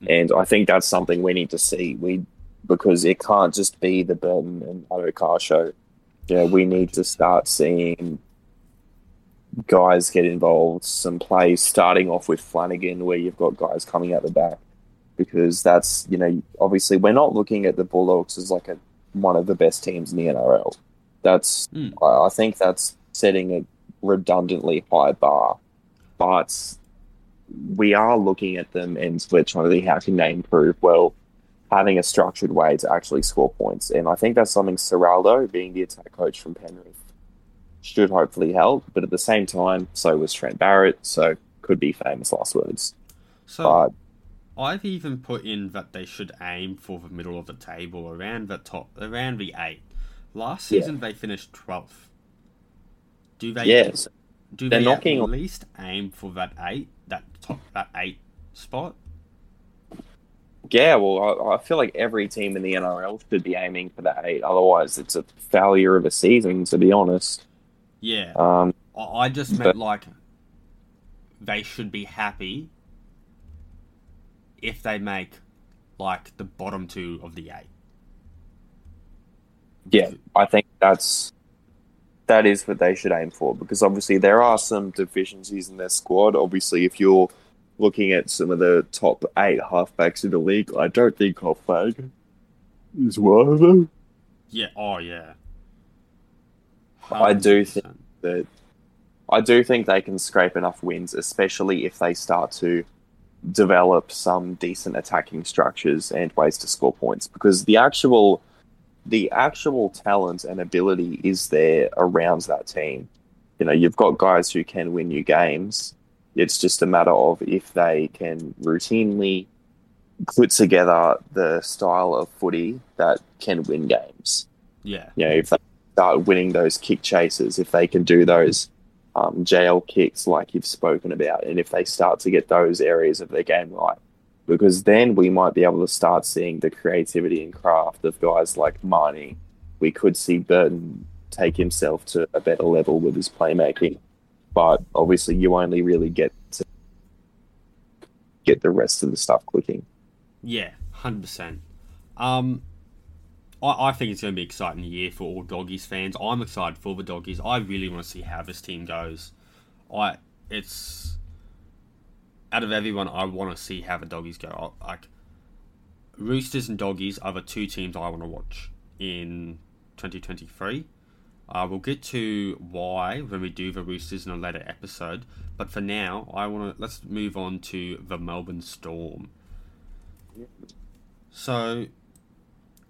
Mm-hmm. And I think that's something we need to see. We because it can't just be the Burton and Adokar show. Yeah, we need to start seeing guys get involved, some plays starting off with Flanagan where you've got guys coming out the back because that's, you know, obviously we're not looking at the Bulldogs as like a one of the best teams in the N R L. That's mm. I, I think that's setting a redundantly high bar, but we are looking at them and we're trying to think how can they improve. Well, having a structured way to actually score points, and I think that's something Serato, being the attack coach from Penrith, should hopefully help. But at the same time, so was Trent Barrett, so could be famous last words. So but, I've even put in that they should aim for the middle of the table, around the top, around the eight. Last season yeah. they finished twelfth. Do they? Yes. Do They're they knocking... at least aim for that eight, that top, that eight spot? Yeah, well, I, I feel like every team in the N R L should be aiming for that eight. Otherwise, it's a failure of a season, to be honest. Yeah. Um, I just meant, but... like, they should be happy if they make, like, the bottom two of the eight. Yeah, I think that's... That is what they should aim for, because obviously there are some deficiencies in their squad. Obviously, if you're looking at some of the top eight halfbacks in the league, I don't think Kyle Flanagan is one of them. Yeah, oh yeah. one hundred percent. I do think that I do think they can scrape enough wins, especially if they start to develop some decent attacking structures and ways to score points, because the actual The actual talent and ability is there around that team. You know, you've got guys who can win you games. It's just a matter of if they can routinely put together the style of footy that can win games. Yeah. You know, if they start winning those kick chases, if they can do those um, jail kicks like you've spoken about, and if they start to get those areas of their game right, because then we might be able to start seeing the creativity and craft of guys like Marnie. We could see Burton take himself to a better level with his playmaking. But obviously you only really get to get the rest of the stuff clicking. Yeah, one hundred percent. Um, I, I think it's going to be an exciting year for all Doggies fans. I'm excited for the Doggies. I really want to see how this team goes. I It's... Out of everyone, I want to see how the Doggies go. Like, Roosters and Doggies are the two teams I want to watch in twenty twenty-three. Uh, we'll get to why when we do the Roosters in a later episode. But for now, I want to let's move on to the Melbourne Storm. So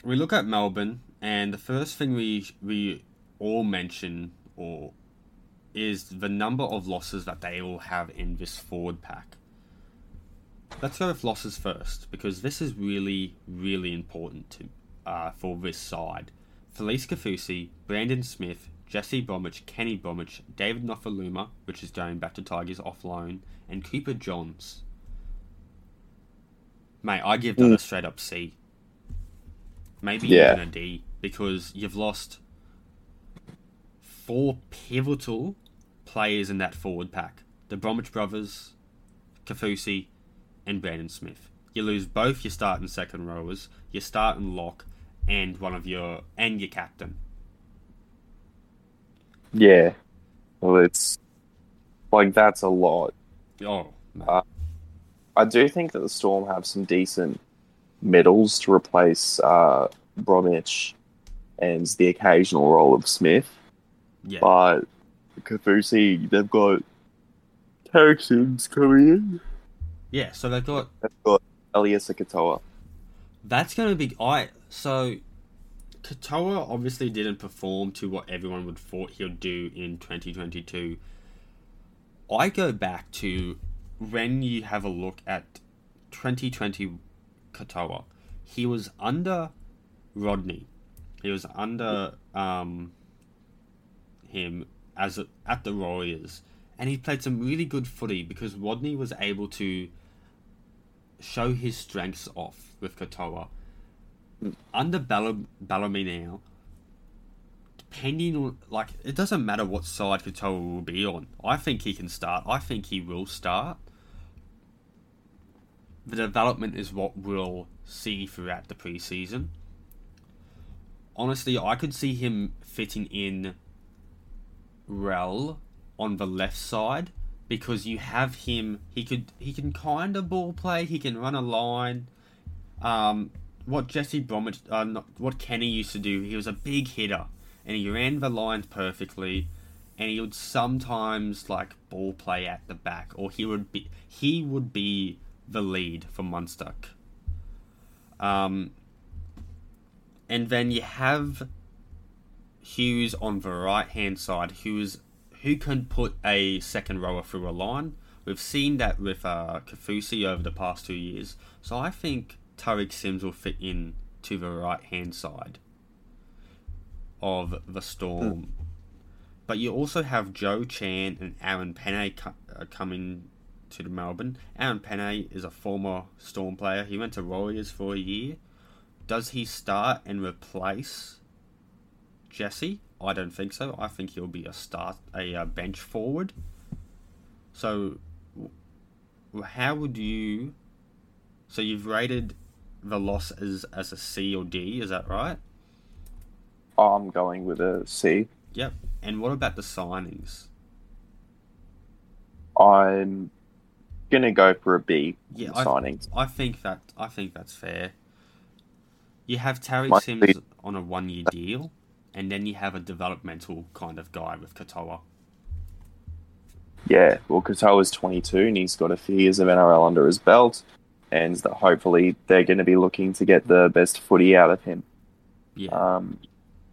we look at Melbourne, and the first thing we we all mention or is the number of losses that they all have in this forward pack. Let's go with losses first, because this is really, really important to, uh, for this side. Felice Kafusi, Brandon Smith, Jesse Bromwich, Kenny Bromwich, David Nofaluma, which is going back to Tigers off loan, and Cooper Johns. Mate, I give that mm. a straight up C. Maybe yeah. even a D, because you've lost four pivotal players in that forward pack. The Bromwich brothers, Kafusi, and Brandon Smith. You lose both your start and second rowers, your start and lock, and one of your and your captain. Yeah, well, it's like that's a lot. Oh, uh, I do think that the Storm have some decent middles to replace uh, Bromwich and the occasional role of Smith, yeah. but Kafusi, they've got Texans coming in. Yeah, so they've got... They've got Eliasa Katoa. That's going to be... I So, Katoa obviously didn't perform to what everyone would thought he would do in twenty twenty-two. I go back to when you have a look at twenty twenty Katoa. He was under Rodney. He was under um, him as a, at the Warriors. And he played some really good footy because Rodney was able to... show his strengths off with Katoa. Mm. Under Ball- Ballamy now, depending on, like, it doesn't matter what side Katoa will be on. I think he can start. I think he will start. The development is what we'll see throughout the preseason. Honestly, I could see him fitting in Rell on the left side, because you have him, he could he can kind of ball play, he can run a line. Um, what Jesse Bromwich, uh, not, what Kenny used to do. He was a big hitter, and he ran the lines perfectly. And he would sometimes like ball play at the back, or he would be he would be the lead for Munstock. Um, and then you have Hughes on the right hand side, who's who can put a second rower through a line. We've seen that with uh, Kafusi over the past two years. So I think Tariq Sims will fit in to the right hand side of the Storm. Mm. But you also have Joe Chan and Aaron Penne coming to Melbourne. Aaron Penne is a former Storm player. He went to Warriors for a year. Does he start and replace Jesse? I don't think so. I think he'll be a start, a, a bench forward. So, how would you... So you've rated the loss as, as a C or D, is that right? I'm going with a C. Yep. And what about the signings? I'm gonna go for a B. Yeah, I, signings. I think that I think that's fair. You have Tariq My Sims lead. on a one-year deal, and then you have a developmental kind of guy with Katoa. Yeah, well, Katoa's twenty-two, and he's got a few years of N R L under his belt, and hopefully they're going to be looking to get the best footy out of him. Yeah. Um,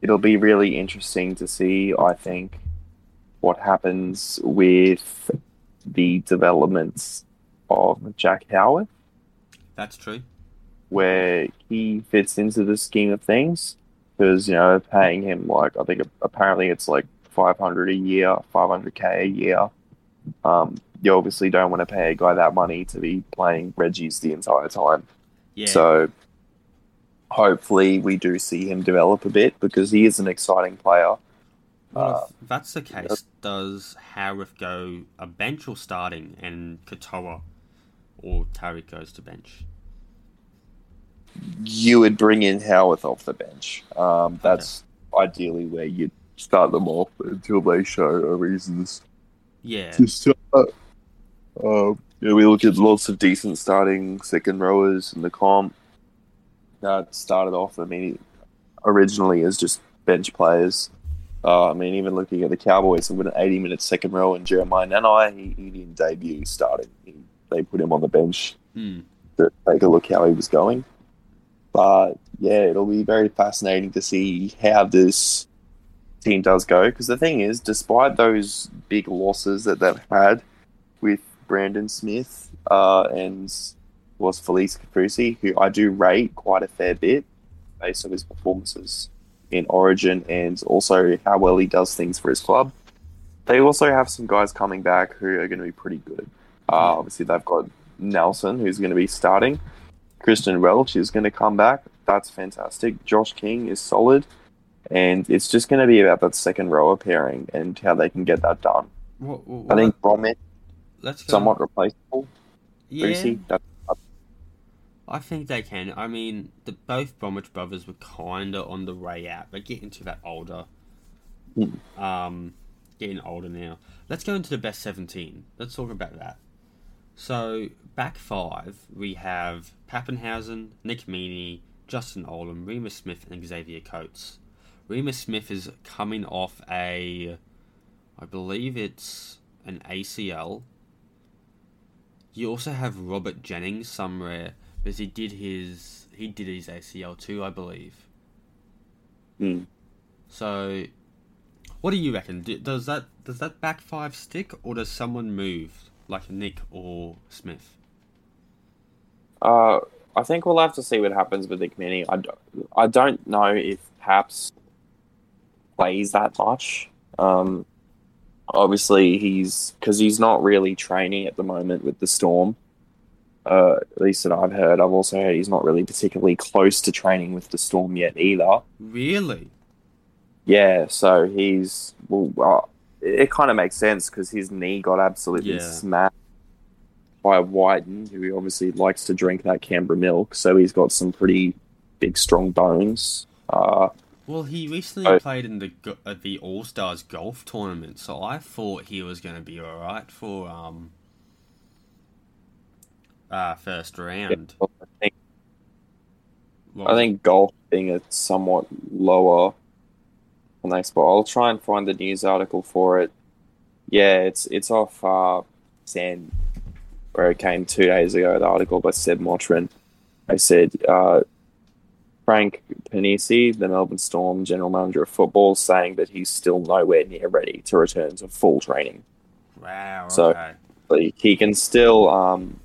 It'll be really interesting to see, I think, what happens with the developments of Jack Howard. That's true. Where he fits into the scheme of things. Because, you know, paying him, like, I think apparently it's like five hundred a year, five hundred K a year. Um, you obviously don't want to pay a guy that money to be playing Reggie's the entire time. Yeah. So... hopefully we do see him develop a bit because he is an exciting player. Well, if that's the case, does Howarth go a bench or starting and Katoa or Tariq goes to bench? You would bring in Howarth off the bench. Um, that's okay. Ideally where you'd start them off until they show reasons yeah. to start. Uh, you know, we look at lots of decent starting second rowers in the comp. That uh, started off, I mean, originally as just bench players. Uh, I mean, even looking at the Cowboys, with an eighty-minute second row in Jeremiah Nanai, he, he didn't debut starting. He, they put him on the bench mm. to take a look how he was going. But, yeah, it'll be very fascinating to see how this team does go. Because the thing is, despite those big losses that they've had with Brandon Smith uh, and... was Felice Cafusi, who I do rate quite a fair bit based on his performances in Origin and also how well he does things for his club. They also have some guys coming back who are going to be pretty good. Uh, obviously, they've got Nelson, who's going to be starting. Christian Welch is going to come back. That's fantastic. Josh King is solid. And it's just going to be about that second row pairing and how they can get that done. What, what, I think Bromit, somewhat replaceable. Yeah. Brucey, that's I think they can. I mean, the, both Bromwich brothers were kind of on the way out. They're getting to that older... Um, getting older now. Let's go into the best seventeen. Let's talk about that. So, back five, we have Pappenhausen, Nick Meaney, Justin Olam, Remus Smith, and Xavier Coates. Remus Smith is coming off a... I believe it's an A C L. You also have Robert Jennings somewhere... because he did his he did his A C L too, I believe. Mm. So, what do you reckon? Do, does that does that back five stick, or does someone move like Nick or Smith? Uh, I think we'll have to see what happens with Nick Meaney. I don't, I don't know if Paps plays that much. Um, obviously he's because he's not really training at the moment with the Storm. Uh, at least that I've heard. I've also heard he's not really particularly close to training with the Storm yet either. Really? Yeah, so he's... well. Uh, it, it kind of makes sense because his knee got absolutely yeah. smashed by Whiten, who obviously likes to drink that Canberra milk, so he's got some pretty big, strong bones. Uh, well, he recently so, played in the uh, the All-Stars golf tournament, so I thought he was going to be alright for... um. Uh, first round. Yeah, well, I think Well, I think golf being a somewhat lower on the next ball. I'll try and find the news article for it. Yeah, it's it's off uh, Sand, where it came two days ago, the article by Seb Motrin. They said, uh, Frank Panisi, the Melbourne Storm general manager of football, saying that he's still nowhere near ready to return to full training. Wow, okay. So he can still, um,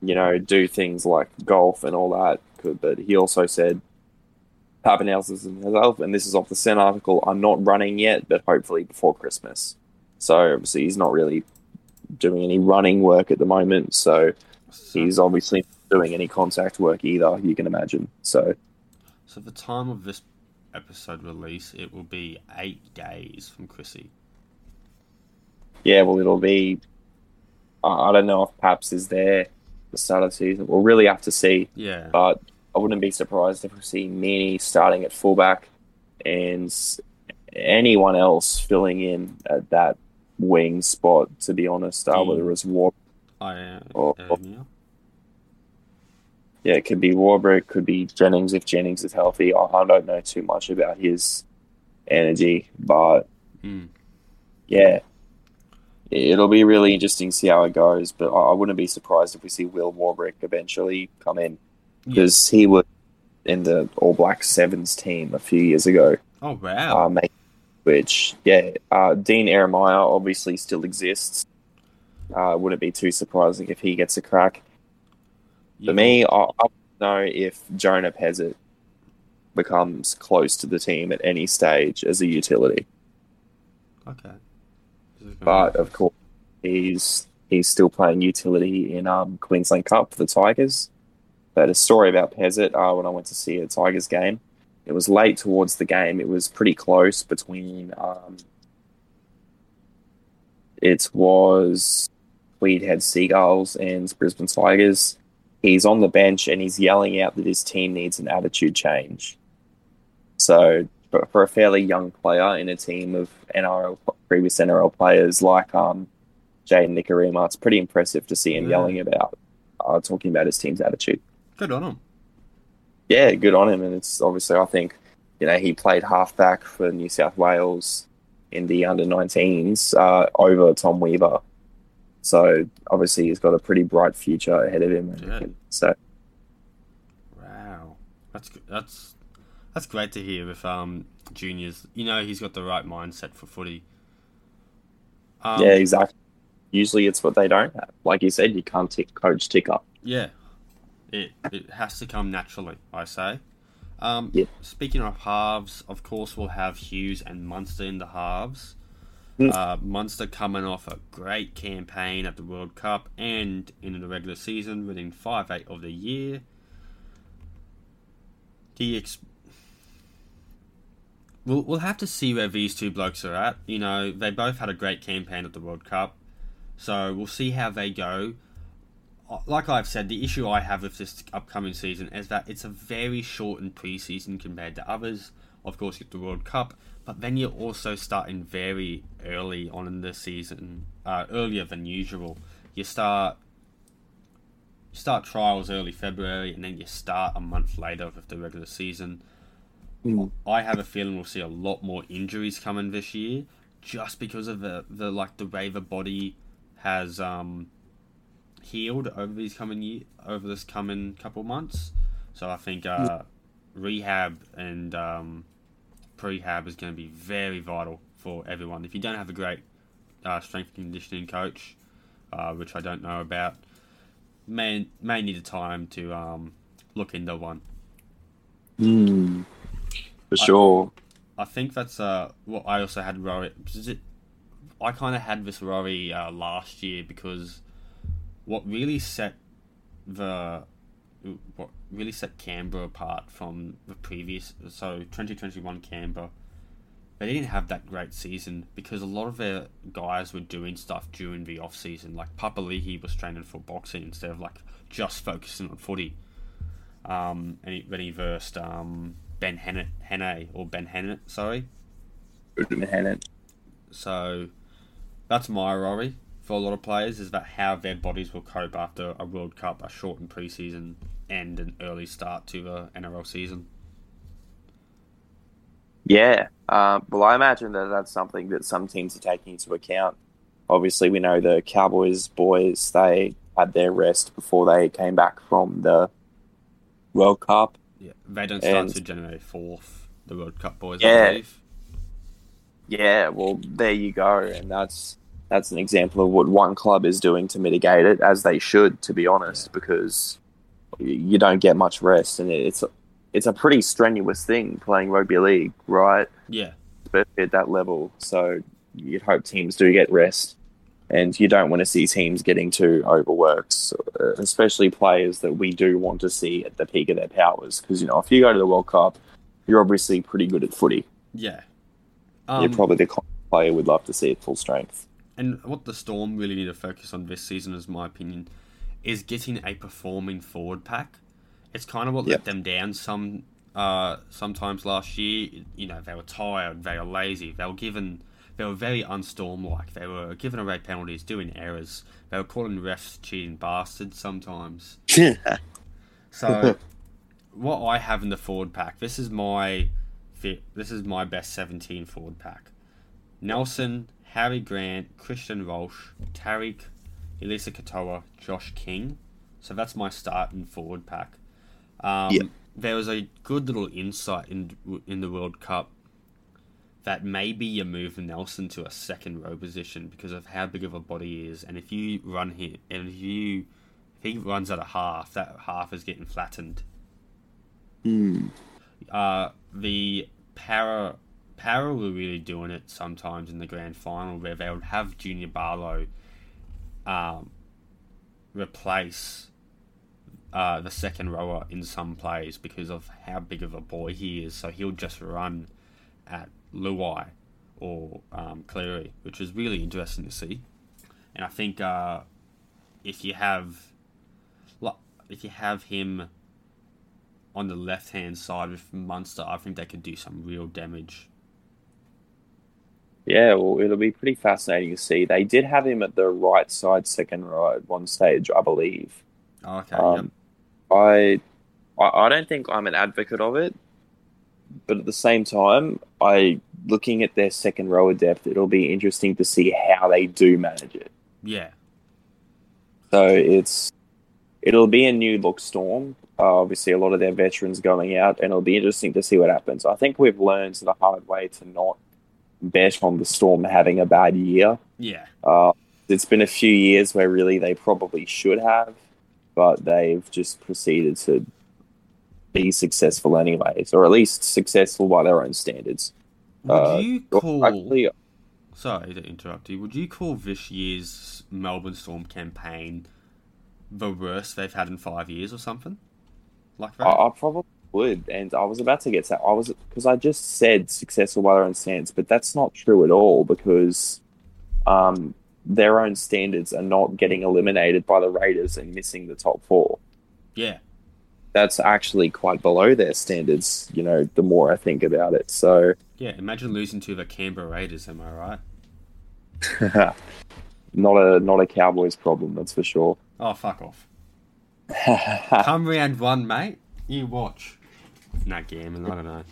you know, do things like golf and all that, but he also said, Papenhuyzen and himself, and this is off the Sen article, are not running yet, but hopefully before Christmas. So obviously he's not really doing any running work at the moment, so he's obviously not doing any contact work either, you can imagine. So, so the time of this episode release, it will be eight days from Chrissy. Yeah, well, it'll be... Uh, I don't know if Paps is there the start of the season. We'll really have to see. Yeah. But I wouldn't be surprised if we see Meany starting at fullback and anyone else filling in at that wing spot, to be honest, uh, whether it's Warbrick. Uh, or, uh, yeah. yeah, it could be Warbrick, could be Jennings if Jennings is healthy. I, I don't know too much about his energy, but mm. yeah. It'll be really interesting to see how it goes, but I wouldn't be surprised if we see Will Warbrick eventually come in, because yeah. he was in the All Blacks Sevens team a few years ago. Oh, wow. Um, which, yeah, uh, Dean Eremia obviously still exists. Uh, wouldn't be too surprising if he gets a crack. Yeah. For me, I, I don't know if Jonah Pezzett becomes close to the team at any stage as a utility. Okay. But of course, he's he's still playing utility in um, Queensland Cup for the Tigers. But a story about Pezzett, uh, when I went to see a Tigers game, it was late towards the game. It was pretty close between. Um, it was Tweedhead Seagulls and Brisbane Tigers. He's on the bench and he's yelling out that his team needs an attitude change. So for, for a fairly young player in a team of N R L previous N R L players like um, Jaden Nikarima, it's pretty impressive to see him yeah. yelling about, uh, talking about his team's attitude. Good on him. Yeah, good on him. And it's obviously, I think, you know, he played halfback for New South Wales in the under nineteens uh, over Tom Weaver. So obviously he's got a pretty bright future ahead of him. Yeah. So, wow. That's good. That's, that's great to hear with um, juniors. You know, he's got the right mindset for footy. Um, yeah, exactly. Usually it's what they don't have. Like you said, you can't tick, coach tick up. Yeah. It it has to come naturally, I say. Um, yeah. Speaking of halves, of course we'll have Hughes and Munster in the halves. Mm. Uh, Munster coming off a great campaign at the World Cup and in the regular season, winning five eight of the year. The ex- We'll we'll have to see where these two blokes are at. You know, they both had a great campaign at the World Cup, so we'll see how they go. Like I've said, the issue I have with this upcoming season is that it's a very shortened pre-season compared to others. Of course, you get the World Cup, but then you're also starting very early on in the season, uh, earlier than usual. You start you start trials early February, and then you start a month later with the regular season. I have a feeling we'll see a lot more injuries coming this year, just because of the, the like the way the body has um, healed over these coming year, over this coming couple months. So I think uh, rehab and um, prehab is going to be very vital for everyone. If you don't have a great uh, strength and conditioning coach, uh, which I don't know about, may may need a time to um, look into one. Hmm. For sure. I, I think that's uh, what I also had Rory. It, I kind of had this Rory uh, last year, because what really set the what really set Canberra apart from the previous, so twenty twenty-one Canberra, they didn't have that great season because a lot of their guys were doing stuff during the off season. Like Papali'i was training for boxing instead of like just focusing on footy. Um, and he, when he versed um. Ben Hennett, Henne, or Ben Hennett, sorry. Ben Hennett. So, that's my worry for a lot of players, is that how their bodies will cope after a World Cup, a shortened preseason, and an early start to the N R L season. Yeah. Uh, well, I imagine that that's something that some teams are taking into account. Obviously, we know the Cowboys boys, they had their rest before they came back from the World Cup. Yeah, they don't start until January fourth, the World Cup boys, yeah. I believe. Yeah, well, there you go. And that's that's an example of what one club is doing to mitigate it, as they should, to be honest, yeah. because you don't get much rest. And it's a, it's a pretty strenuous thing playing rugby league, right? Yeah. Especially at that level. So you'd hope teams do get rest. And you don't want to see teams getting too overworked, especially players that we do want to see at the peak of their powers. Because, you know, if you go to the World Cup, you're obviously pretty good at footy. Yeah. Um, you're probably the kind of player we'd love to see at full strength. And what the Storm really need to focus on this season, is my opinion, is getting a performing forward pack. It's kind of what yep. let them down some uh, sometimes last year. You know, they were tired, they were lazy, they were given... They were very unstorm-like. They were giving away penalties, doing errors. They were calling refs cheating bastards sometimes. So, what I have in the forward pack, this is my this is my best seventeen forward pack. Nelson, Harry Grant, Christian Walsh, Tariq, Elisa Katoa, Josh King. So that's my start in forward pack. Um, yeah. There was a good little insight in in the World Cup that maybe you move Nelson to a second row position because of how big of a body he is, and if you run him, and if you if he runs at a half, that half is getting flattened. Mm. Uh, the para para were really doing it sometimes in the grand final, where they would have Junior Barlow um, replace uh, the second rower in some plays because of how big of a boy he is. So he'll just run at Luai or um, Cleary, which is really interesting to see. And I think uh, if you have if you have him on the left hand side with Munster, I think they could do some real damage. Yeah, well, it'll be pretty fascinating to see. They did have him at the right side second row at one stage, I believe. Okay. Um, yep. I I don't think I'm an advocate of it. But at the same time, I looking at their second rower depth, it'll be interesting to see how they do manage it. Yeah. So it's it'll be a new look Storm. Uh, obviously, a lot of their veterans going out, and it'll be interesting to see what happens. I think we've learned the hard way to not bet on the Storm having a bad year. Yeah. Uh, it's been a few years where really they probably should have, but they've just proceeded to be successful anyways, or at least successful by their own standards. Would you uh, call... Actually, sorry to interrupt you. Would you call this year's Melbourne Storm campaign the worst they've had in five years or something like that? I, I probably would, and I was about to get to that. I was because I just said successful by their own standards, but that's not true at all because um, their own standards are not getting eliminated by the Raiders and missing the top four. Yeah. That's actually quite below their standards, you know, the more I think about it. So yeah, imagine losing to the Canberra Raiders, am I right? not a not a Cowboys problem, that's for sure. Oh, fuck off. Come round one, mate. You watch. Nah, gaming, I don't know.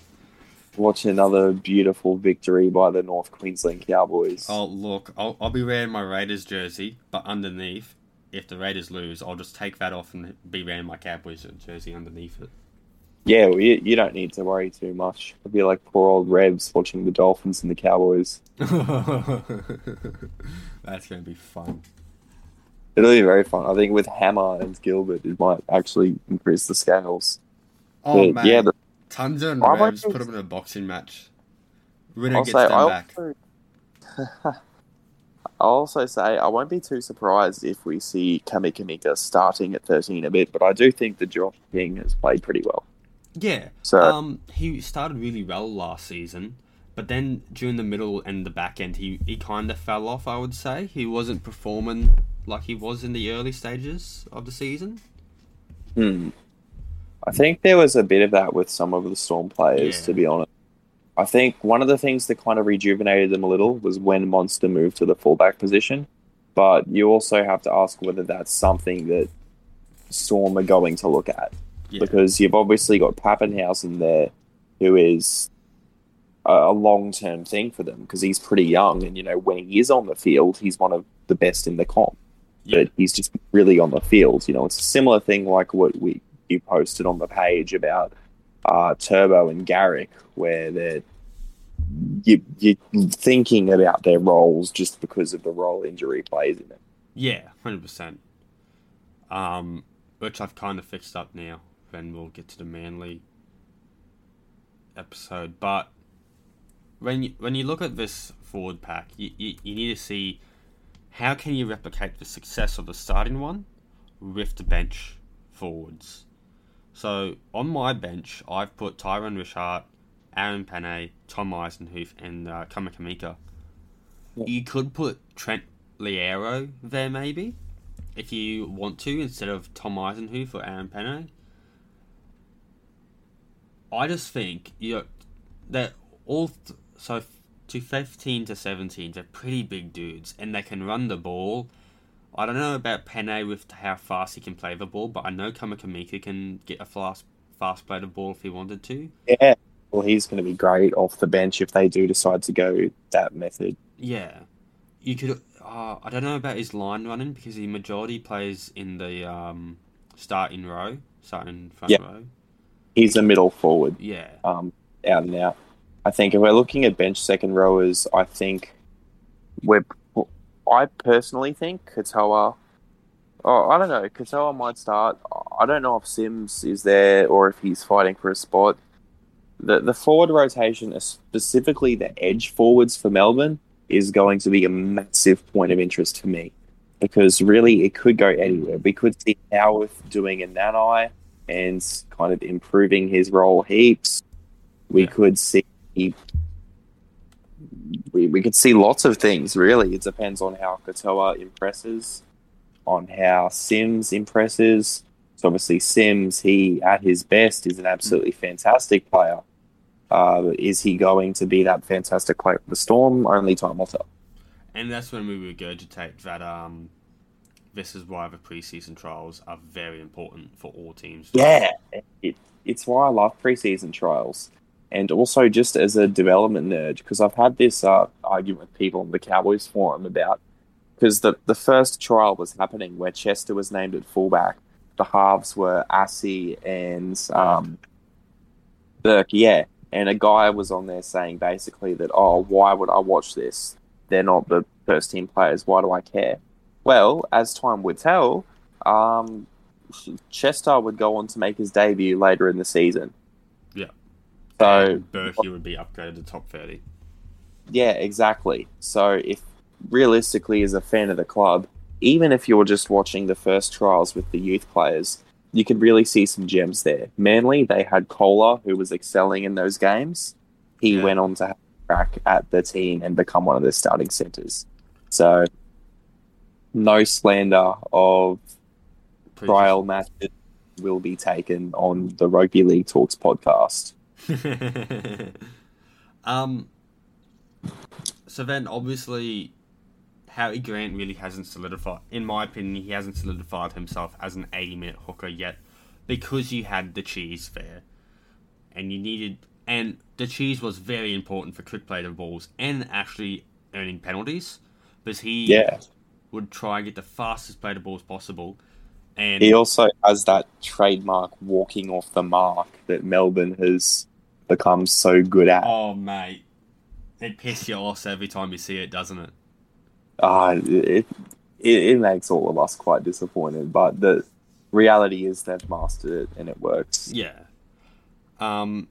Watch another beautiful victory by the North Queensland Cowboys. Oh, look, I'll, I'll be wearing my Raiders jersey, but underneath... If the Raiders lose, I'll just take that off and be wearing my Cowboys jersey underneath it. Yeah, well, you, you don't need to worry too much. It'll be like poor old Rebs watching the Dolphins and the Cowboys. That's going to be fun. It'll be very fun. I think with Hammer and Gilbert, it might actually increase the scales. Oh, but, man. Yeah, the... Tunza and I Rebs put them in a boxing match. Winner I'll gets say, them I'll... back. I'll also say I won't be too surprised if we see Kami Kamika starting at thirteen a bit, but I do think that Josh King has played pretty well. Yeah, so um, he started really well last season, but then during the middle and the back end, he, he kind of fell off, I would say. He wasn't performing like he was in the early stages of the season. Hmm. I think there was a bit of that with some of the Storm players, yeah. to be honest. I think one of the things that kind of rejuvenated them a little was when Monster moved to the fullback position. But you also have to ask whether that's something that Storm are going to look at. Yeah. Because you've obviously got Pappenhouse in there, who is a, a long-term thing for them, because he's pretty young, and, you know, when he is on the field, he's one of the best in the comp. Yeah. But he's just really on the field. You know, it's a similar thing like what we you posted on the page about uh, Turbo and Garrick, where they're you, you're thinking about their roles just because of the role injury plays in them. Yeah, one hundred percent. Um, which I've kind of fixed up now. Then we'll get to the Manly episode. But when you, when you look at this forward pack, you, you, you need to see how can you replicate the success of the starting one with the bench forwards. So on my bench, I've put Tyrone Richard, Aaron Panay, Tom Eisenhuth, and uh, Kamakamika. Yeah. You could put Trent Liero there maybe, if you want to, instead of Tom Eisenhuth or Aaron Panay. I just think, you know, they're all, th- so to fifteen to seventeen, they're pretty big dudes, and they can run the ball. I don't know about Panay with how fast he can play the ball, but I know Kamakamika can get a fast, fast play the ball if he wanted to. Yeah, well, he's going to be great off the bench if they do decide to go that method. Yeah. You could, uh, I don't know about his line running, because the majority plays in the um, starting row, starting front yeah. row. He's a middle forward. Yeah. Um, out and out. I think if we're looking at bench second rowers, I think we're. I personally think Katoa. Oh, I don't know. Katoa might start. I don't know if Sims is there or if he's fighting for a spot. The the forward rotation, specifically the edge forwards for Melbourne, is going to be a massive point of interest for me, because really it could go anywhere. We could see Howarth doing a Nanai and kind of improving his role heaps. We yeah. could see we, we could see lots of things, really. It depends on how Katoa impresses, on how Sims impresses. So obviously Sims, he at his best is an absolutely mm-hmm. fantastic player. Uh, is he going to be that fantastic player for the Storm? Only time will tell. And that's when we regurgitate that um, this is why the preseason trials are very important for all teams. Yeah, it, it's why I love preseason trials. And also just as a development nerd, because I've had this uh, argument with people on the Cowboys forum about, because the, the first trial was happening where Chester was named at fullback. The halves were Assi and um, Burke, yeah. And a guy was on there saying basically that, oh, why would I watch this? They're not the first team players. Why do I care? Well, as time would tell, um, Chester would go on to make his debut later in the season. Yeah. So Berkey would be upgraded to top thirty. Yeah, exactly. So if realistically as a fan of the club, even if you're just watching the first trials with the youth players, you could really see some gems there. Manly, they had Kohler, who was excelling in those games. He yeah. went on to have a crack at the team and become one of their starting centres. So, no slander of trial matches will be taken on the Rugby League Talks podcast. um. So then, obviously, Howie Grant really hasn't solidified, in my opinion, he hasn't solidified himself as an eighty-minute hooker yet, because you had the cheese there, and you needed, and the cheese was very important for quick play to balls and actually earning penalties, because he yeah. would try and get the fastest play to balls possible. And he also has that trademark walking off the mark that Melbourne has become so good at. Oh mate, it pisses you off every time you see it, doesn't it? Uh, it, it it makes all of us quite disappointed, but the reality is they've mastered it and it works. Yeah. Um.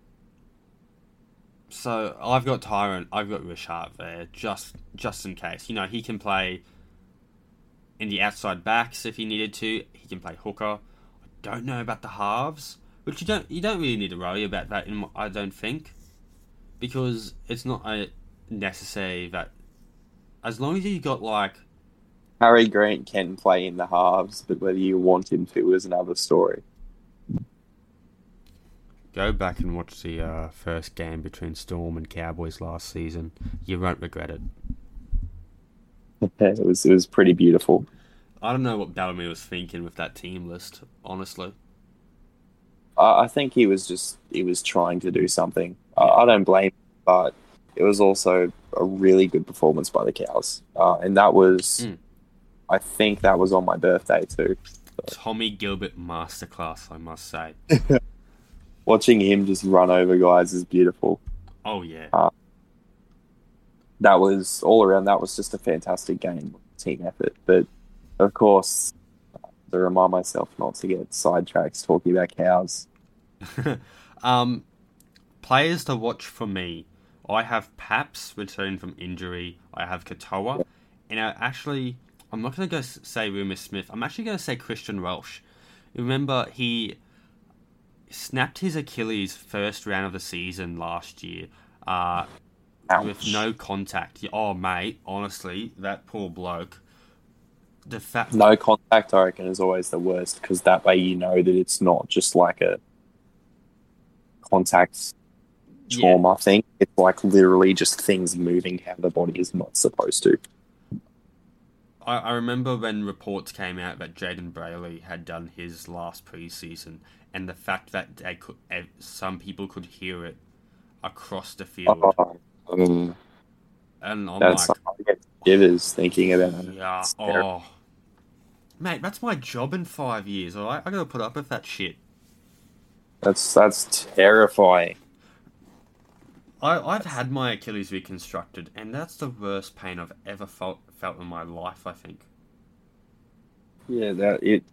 So I've got Tyrone, I've got Richard there, just just in case. You know, he can play in the outside backs if he needed to. He can play hooker. I don't know about the halves, which you don't you don't really need to worry about that. In, I don't think, because it's not a necessary that. As long as you got, like... Harry Grant can play in the halves, but whether you want him to is another story. Go back and watch the uh, first game between Storm and Cowboys last season. You won't regret it. it was it was pretty beautiful. I don't know what Bellamy was thinking with that team list, honestly. I think he was just he was trying to do something. Yeah. I don't blame him, but it was also a really good performance by the Cows. Uh, and that was, mm. I think that was on my birthday too. So. Tommy Gilbert masterclass, I must say. Watching him just run over guys is beautiful. Oh, yeah. Uh, that was, all around, that was just a fantastic game, team effort. But, of course, to remind myself not to get sidetracked talking about Cows. um, players to watch for me. I have Paps returning from injury. I have Katoa. Yeah. And I actually, I'm not going to go say Rumor Smith. I'm actually going to say Christian Welsh. Remember, he snapped his Achilles first round of the season last year uh, with no contact. Oh, mate, honestly, that poor bloke. The fact no contact, I reckon, is always the worst, because that way you know that it's not just like a contact trauma yeah. thing. It's like literally just things moving how the body is not supposed to. I, I remember when reports came out that Jaden Brayley had done his last preseason, and the fact that they could, some people could hear it across the field. Oh, um, and I'm that's like, something givers thinking about it. Yeah, oh. Mate, that's my job in five years, all right? I gotta put up with that shit. That's that's terrifying. I, I've had my Achilles reconstructed, and that's the worst pain I've ever felt felt in my life, I think. Yeah, that it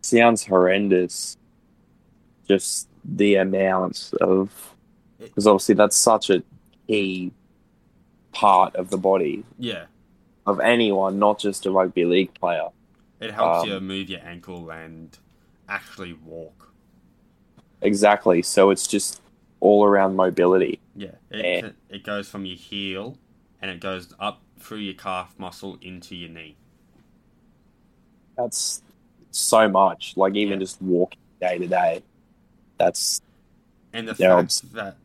sounds horrendous. Just the amount of... Because obviously that's such a key part of the body. Yeah. Of anyone, not just a rugby league player. It helps um, you move your ankle and actually walk. Exactly. So it's just all around mobility. Yeah. It, and, it goes from your heel and it goes up through your calf muscle into your knee. That's so much. Like even yeah. just walking day to day. That's... And the fact I'm... that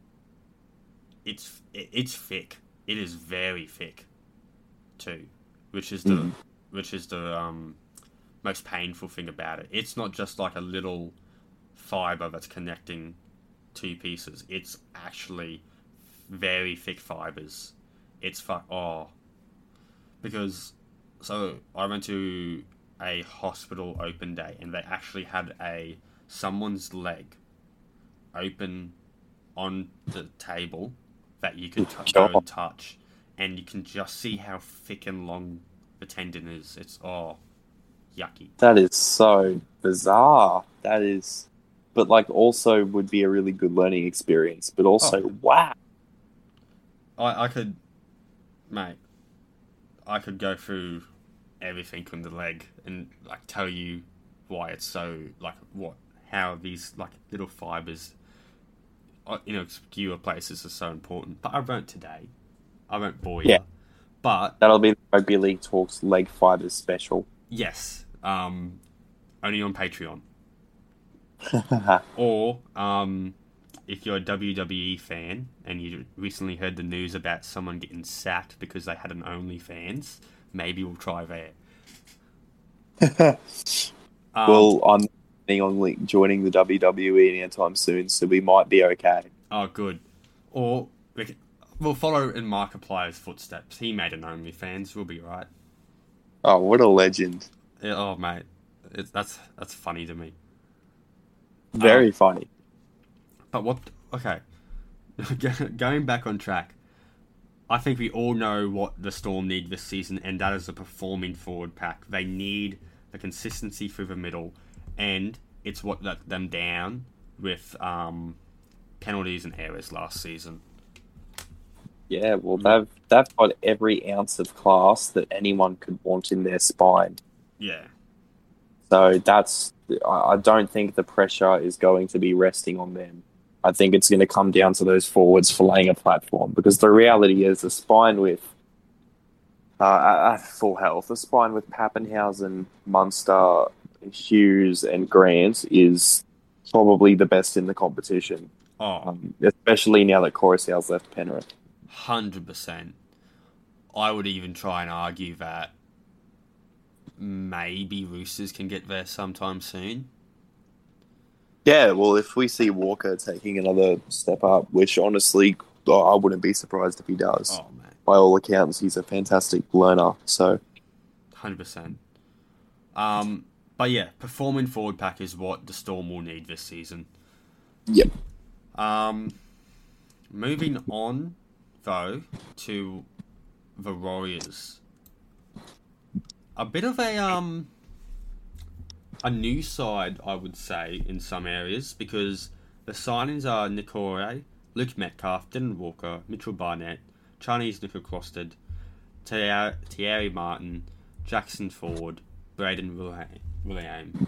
it's it's thick. It is very thick. Too, which is the mm. which is the um, most painful thing about it. It's not just like a little fibre that's connecting two pieces. It's actually very thick fibres. It's fuck oh, because so I went to a hospital open day and they actually had a someone's leg open on the table that you could t- go and touch. And you can just see how thick and long the tendon is. It's, oh, yucky. That is so bizarre. That is... But, like, also would be a really good learning experience. But also, oh. wow. I, I could... Mate, I could go through everything on the leg and, like, tell you why it's so... Like, what... How these, like, little fibres in obscure places are so important. But I won't today. I won't bore you. Yeah. But that'll be the Rugby League Talks Leg Fibers special. Yes. Um, only on Patreon. Or um, if you're a W W E fan and you recently heard the news about someone getting sacked because they had an OnlyFans, maybe we'll try there. um, well, I'm on joining the W W E anytime soon, so we might be okay. Oh, good. Or we can... We'll follow in Markiplier's footsteps. He made an OnlyFans. We'll be right. Oh, what a legend! Yeah, oh, mate, it's, that's that's funny to me. Very um, funny. But what? Okay, going back on track. I think we all know what the Storm need this season, and that is a performing forward pack. They need the consistency through the middle, and it's what let them down with penalties and errors last season. Yeah, well, they've, they've got every ounce of class that anyone could want in their spine. Yeah. So that's... I don't think the pressure is going to be resting on them. I think it's going to come down to those forwards for laying a platform, because the reality is a spine with uh, at full health, a spine with Pappenhausen, Munster, Hughes and Grant is probably the best in the competition. Oh. Um, especially now that Coruscant's left Penrith. one hundred percent. I would even try and argue that maybe Roosters can get there sometime soon. Yeah, well, if we see Walker taking another step up, which honestly, oh, I wouldn't be surprised if he does. Oh, man. By all accounts, he's a fantastic learner, so... one hundred percent. Um, but yeah, performing forward pack is what the Storm will need this season. Yep. Um, moving on, though, to the Warriors. A bit of a... um. A new side, I would say, in some areas, because the signings are Nicore, Luke Metcalf, Dylan Walker, Mitchell Barnett, Chinese Nickel Crosted, Thierry Martin, Jackson Ford, Braden William.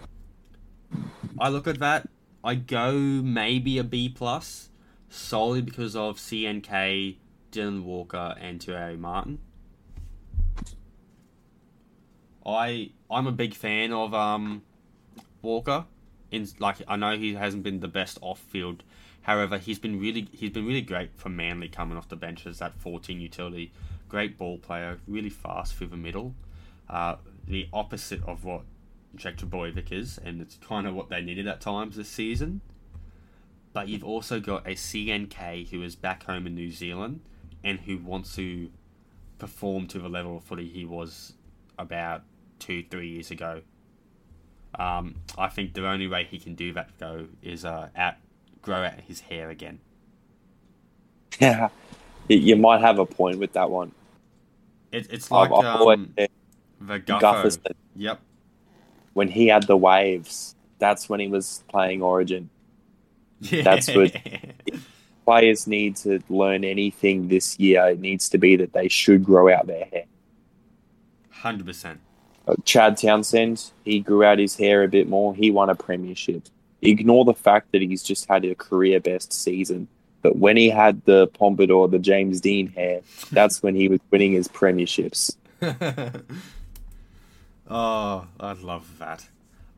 I look at that, I go maybe a B plus, solely because of C N K, Dylan Walker, and Thierry Martin. I I'm a big fan of um. Walker, in like I know he hasn't been the best off field. However, he's been really he's been really great for Manly coming off the bench as that fourteen utility, great ball player, really fast through the middle. Uh, the opposite of what Jack Trbojevic is, and it's kind of what they needed at times this season. But you've also got a C N K who is back home in New Zealand and who wants to perform to the level of footy he was about two three years ago. Um, I think the only way he can do that, though, is uh, out, grow out his hair again. Yeah, you might have a point with that one. It, it's like I've, I've um, the Guffo. Gutherson. Yep. When he had the waves, that's when he was playing Origin. Yeah. That's what players need to learn anything this year. It needs to be that they should grow out their hair. one hundred percent. Chad Townsend, he grew out his hair a bit more. He won a premiership. Ignore the fact that he's just had a career-best season. But when he had the pompadour, the James Dean hair, that's when he was winning his premierships. Oh, I love that.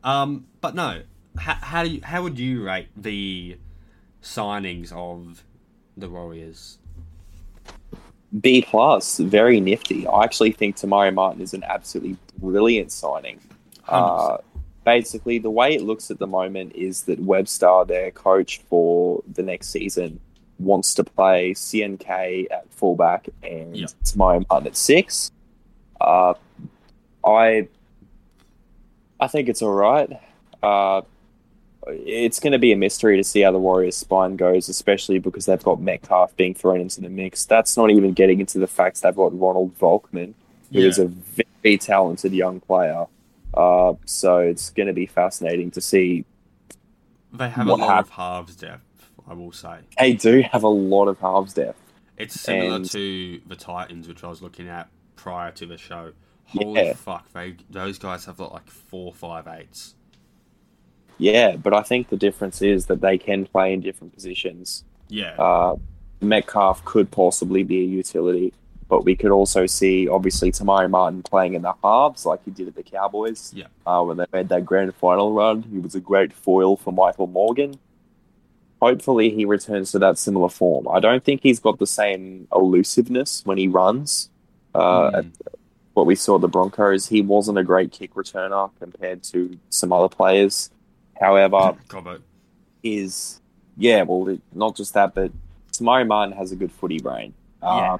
Um, but no, how, how, do you, how would you rate the signings of the Warriors? B plus, very nifty. I actually think Tamari Martin is an absolutely brilliant signing. Uh, basically, the way it looks at the moment is that Webstar, their coach for the next season, wants to play C N K at fullback and yeah. Tamari Martin at six. Uh, I, I think it's all right. Uh, it's going to be a mystery to see how the Warriors' spine goes, especially because they've got Metcalf being thrown into the mix. That's not even getting into the facts they've got Ronald Volkman, who yeah. is a very talented young player. Uh, so it's going to be fascinating to see. They have a lot ha- of halves depth, I will say. They do have a lot of halves depth. It's similar and... to the Titans, which I was looking at prior to the show. Holy yeah. fuck, they, those guys have got like four, five, eights. Yeah, but I think the difference is that they can play in different positions. Yeah. Uh, Metcalf could possibly be a utility, but we could also see, obviously, Tamari Martin playing in the halves like he did at the Cowboys. Yeah. Uh, when they made that grand final run, he was a great foil for Michael Morgan. Hopefully, he returns to that similar form. I don't think he's got the same elusiveness when he runs. Uh, mm. at what we saw at the Broncos, he wasn't a great kick returner compared to some other players. However, is yeah, well, it, not just that, but Tamari Martin has a good footy brain. Uh,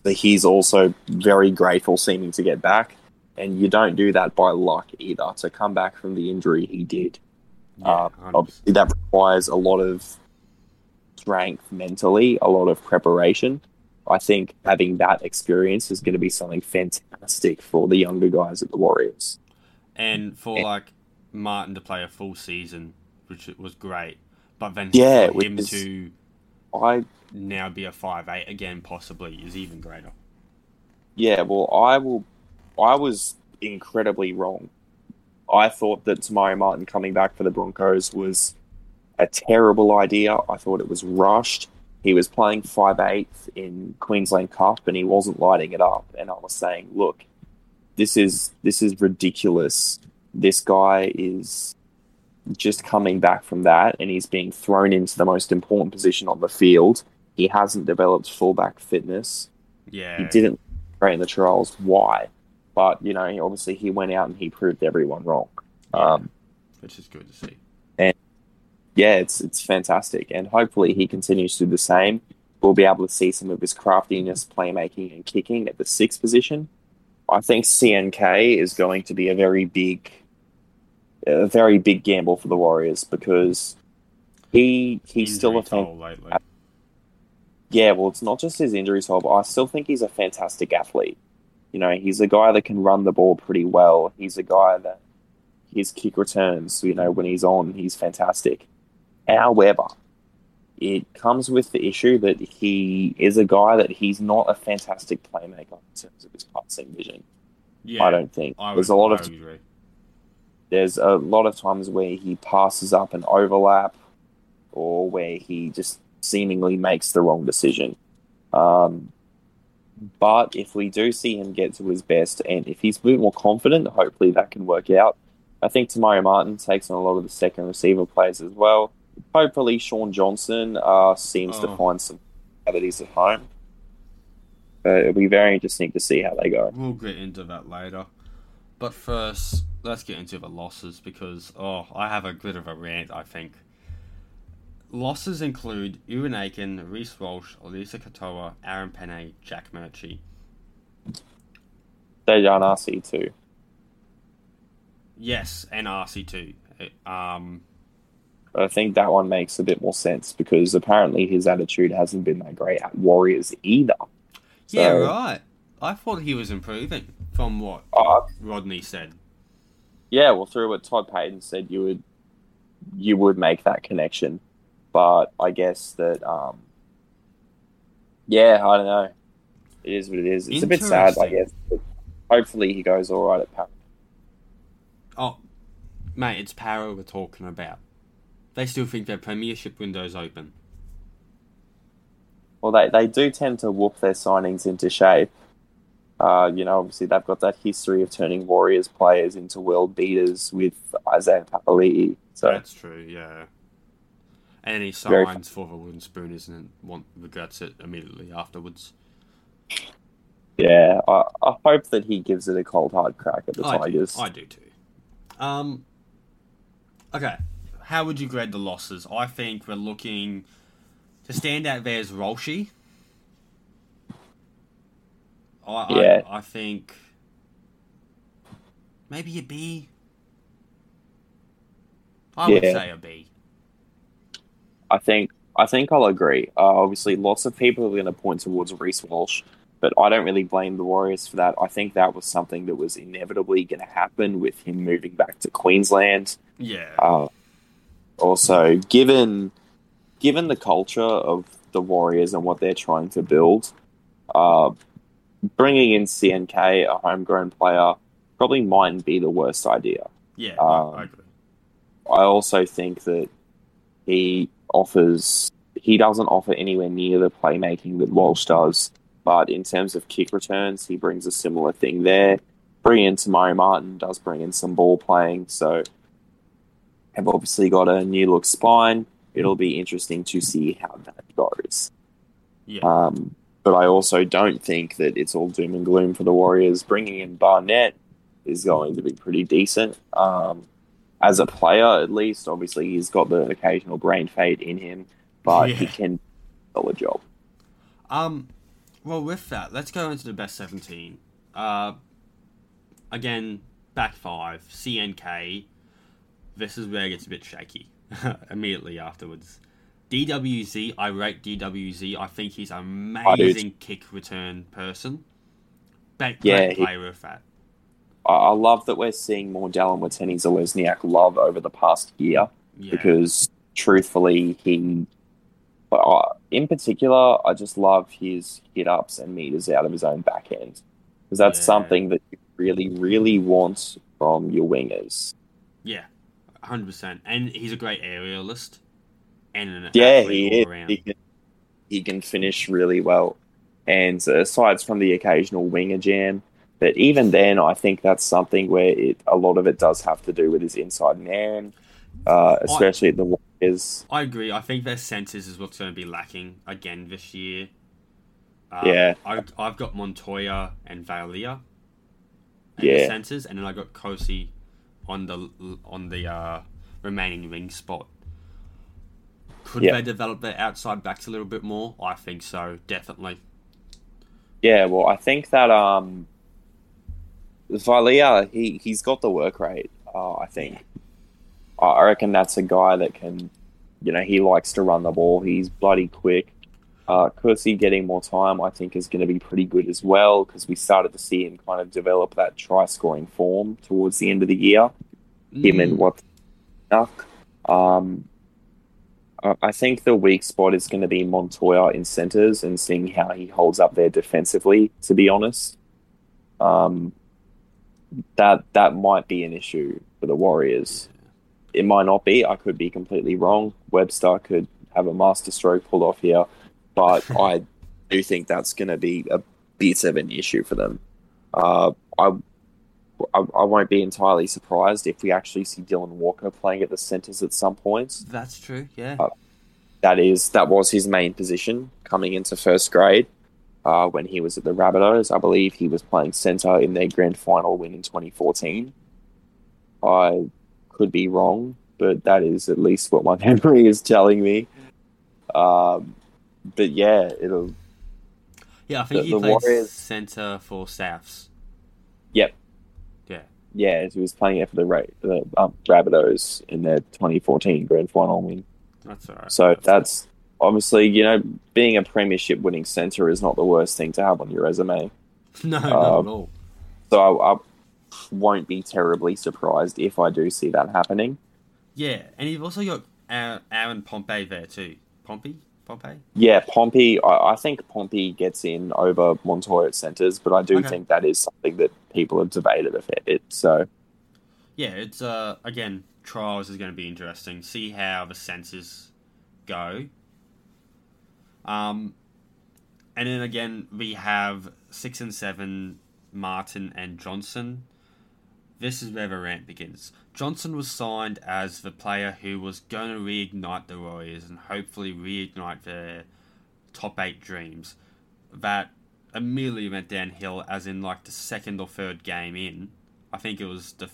yeah. He's also very grateful seeming to get back, and you don't do that by luck either. To come back from the injury he did, yeah, uh, obviously that requires a lot of strength mentally, a lot of preparation. I think having that experience is going to be something fantastic for the younger guys at the Warriors, and for and, like. Martin to play a full season, which was great, but then yeah, for him is, to I, now be a five eight again possibly is even greater. Yeah, well, I will. I was incredibly wrong. I thought that Tamari Martin coming back for the Broncos was a terrible idea. I thought it was rushed. He was playing five eight in Queensland Cup, and he wasn't lighting it up. And I was saying, look, this is this is ridiculous. This guy is just coming back from that and he's being thrown into the most important position on the field. He hasn't developed fullback fitness. Yeah. He didn't play in the trials. Why? but, you know, obviously he went out and he proved everyone wrong. Yeah, um, which is good to see. And, yeah, it's it's fantastic. And hopefully he continues to do the same. We'll be able to see some of his craftiness, playmaking, and kicking at the sixth position. I think C N K is going to be a very big, a very big gamble for the Warriors because he he's still a fan- lately. Yeah, well, it's not just his injury toll, but I still think he's a fantastic athlete. You know, he's a guy that can run the ball pretty well. He's a guy that his kick returns. You know, when he's on, he's fantastic. However, it comes with the issue that he is a guy that he's not a fantastic playmaker in terms of his passing vision. Yeah, I don't think I would, there's a lot I of t- agree. There's a lot of times where he passes up an overlap, or where he just seemingly makes the wrong decision. Um, but if we do see him get to his best, and if he's a bit more confident, hopefully that can work out. I think Tamayo Martin takes on a lot of the second receiver plays as well. Hopefully, Sean Johnson uh, seems oh. to find some now that he's at home. Uh, it'll be very interesting to see how they go. We'll get into that later. But first, let's get into the losses because, oh, I have a bit of a rant, I think. Losses include Ewan Aiken, Reece Walsh, Elisa Katoa, Aaron Penne, Jack Murchie. Dejan Arce too. Yes, and Arce too. Um... I think that one makes a bit more sense because apparently his attitude hasn't been that great at Warriors either. So, yeah, right. I thought he was improving from what uh, Rodney said. Yeah, well, through what Todd Payton said, you would you would make that connection, but I guess that um, yeah, I don't know. It is what it is. It's a bit sad, I guess. But hopefully, he goes all right at Para. Oh, mate, it's Para we're talking about. They still think their premiership window's open. Well, they, they do tend to whoop their signings into shape. Uh, you know, obviously they've got that history of turning Warriors players into world beaters with Isaiah Papali'i. So that's true, yeah. And he signs for the wooden spoon, isn't it? Regrets it immediately afterwards. Yeah, I, I hope that he gives it a cold hard crack at the I Tigers. Do. I do too. Um. Okay. How would you grade the losses? I think we're looking to stand out there as Rolshi. I, yeah. I I think maybe a B. I yeah. would say a B. I think I think I'll agree. Uh, obviously, lots of people are going to point towards Reece Walsh, but I don't really blame the Warriors for that. I think that was something that was inevitably going to happen with him moving back to Queensland. Yeah. Uh, Also, given given the culture of the Warriors and what they're trying to build, uh, bringing in C N K, a homegrown player, probably mightn't be the worst idea. Yeah, um, I agree. I also think that he offers he doesn't offer anywhere near the playmaking that Walsh does, but in terms of kick returns, he brings a similar thing there. Bring in Tamayo Martin does bring in some ball playing, so. Have obviously got a new look spine. It'll be interesting to see how that goes. Yeah. Um, but I also don't think that it's all doom and gloom for the Warriors. Bringing in Barnett is going to be pretty decent. Um, as a player, at least, obviously he's got the occasional brain fade in him, but yeah. he can do a job. Um, well, with that, let's go into the best seventeen. Uh, again, back five, C N K. This is where it gets a bit shaky immediately afterwards. D W Z, I rate D W Z. I think he's an amazing kick return person. Back yeah, play he, with that. I love that we're seeing more Dallin Watene-Zalesniak love over the past year yeah. because, truthfully, he... In particular, I just love his hit-ups and meters out of his own backhand because that's yeah. something that you really, really want from your wingers. Yeah. one hundred percent. And he's a great aerialist. And an yeah, he all is. He can, he can finish really well. And aside from the occasional winger jam, but even then, I think that's something where it, a lot of it does have to do with his inside man, uh, especially I, the Warriors. I agree. I think their centres is what's going to be lacking again this year. Um, yeah. I, I've got Montoya and Valia at yeah. the centres, and then I got Kosi on the on the uh, remaining wing spot. Could yeah. they develop their outside backs a little bit more? I think so, definitely. Yeah, well, I think that um, Valia, he, he's got the work rate, uh, I think. I reckon that's a guy that can, you know, he likes to run the ball. He's bloody quick. Uh, Kursi getting more time, I think, is going to be pretty good as well, because we started to see him kind of develop that try-scoring form towards the end of the year. Mm. Him and what? Um, I think the weak spot is going to be Montoya in centres and seeing how he holds up there defensively, to be honest. Um, that that might be an issue for the Warriors. It might not be. I could be completely wrong. Webster could have a masterstroke pulled off here. But I do think that's going to be a bit of an issue for them. Uh, I, I I won't be entirely surprised if we actually see Dylan Walker playing at the centres at some point. That's true, yeah. Uh, that is that was his main position coming into first grade uh, when he was at the Rabbitohs. I believe he was playing centre in their grand final win in twenty fourteen. I could be wrong, but that is at least what my memory is telling me. Um, but yeah, it'll... Yeah, I think the, he the played Warriors... centre for Souths. Yep. Yeah. Yeah, he was playing it for the, Ra- the um, Rabbitohs in their twenty fourteen grand final win. That's all right. So that's, that's right. Obviously, you know, being a premiership winning centre is not the worst thing to have on your resume. No, um, not at all. So I, I won't be terribly surprised if I do see that happening. Yeah, and you've also got Aaron, Aaron Pompey there too. Pompey? Pompey? Yeah, Pompey. I, I think Pompey gets in over Montoya at centres, but I do okay. think that is something that people have debated a fair bit. So, yeah, it's uh, again, trials is going to be interesting. See how the centres go. Um, and then again, we have six and seven, Martin and Johnson. This is where the rant begins. Johnson was signed as the player who was going to reignite the Warriors and hopefully reignite their top eight dreams. That immediately went downhill, as in like the second or third game in. I think it was the f-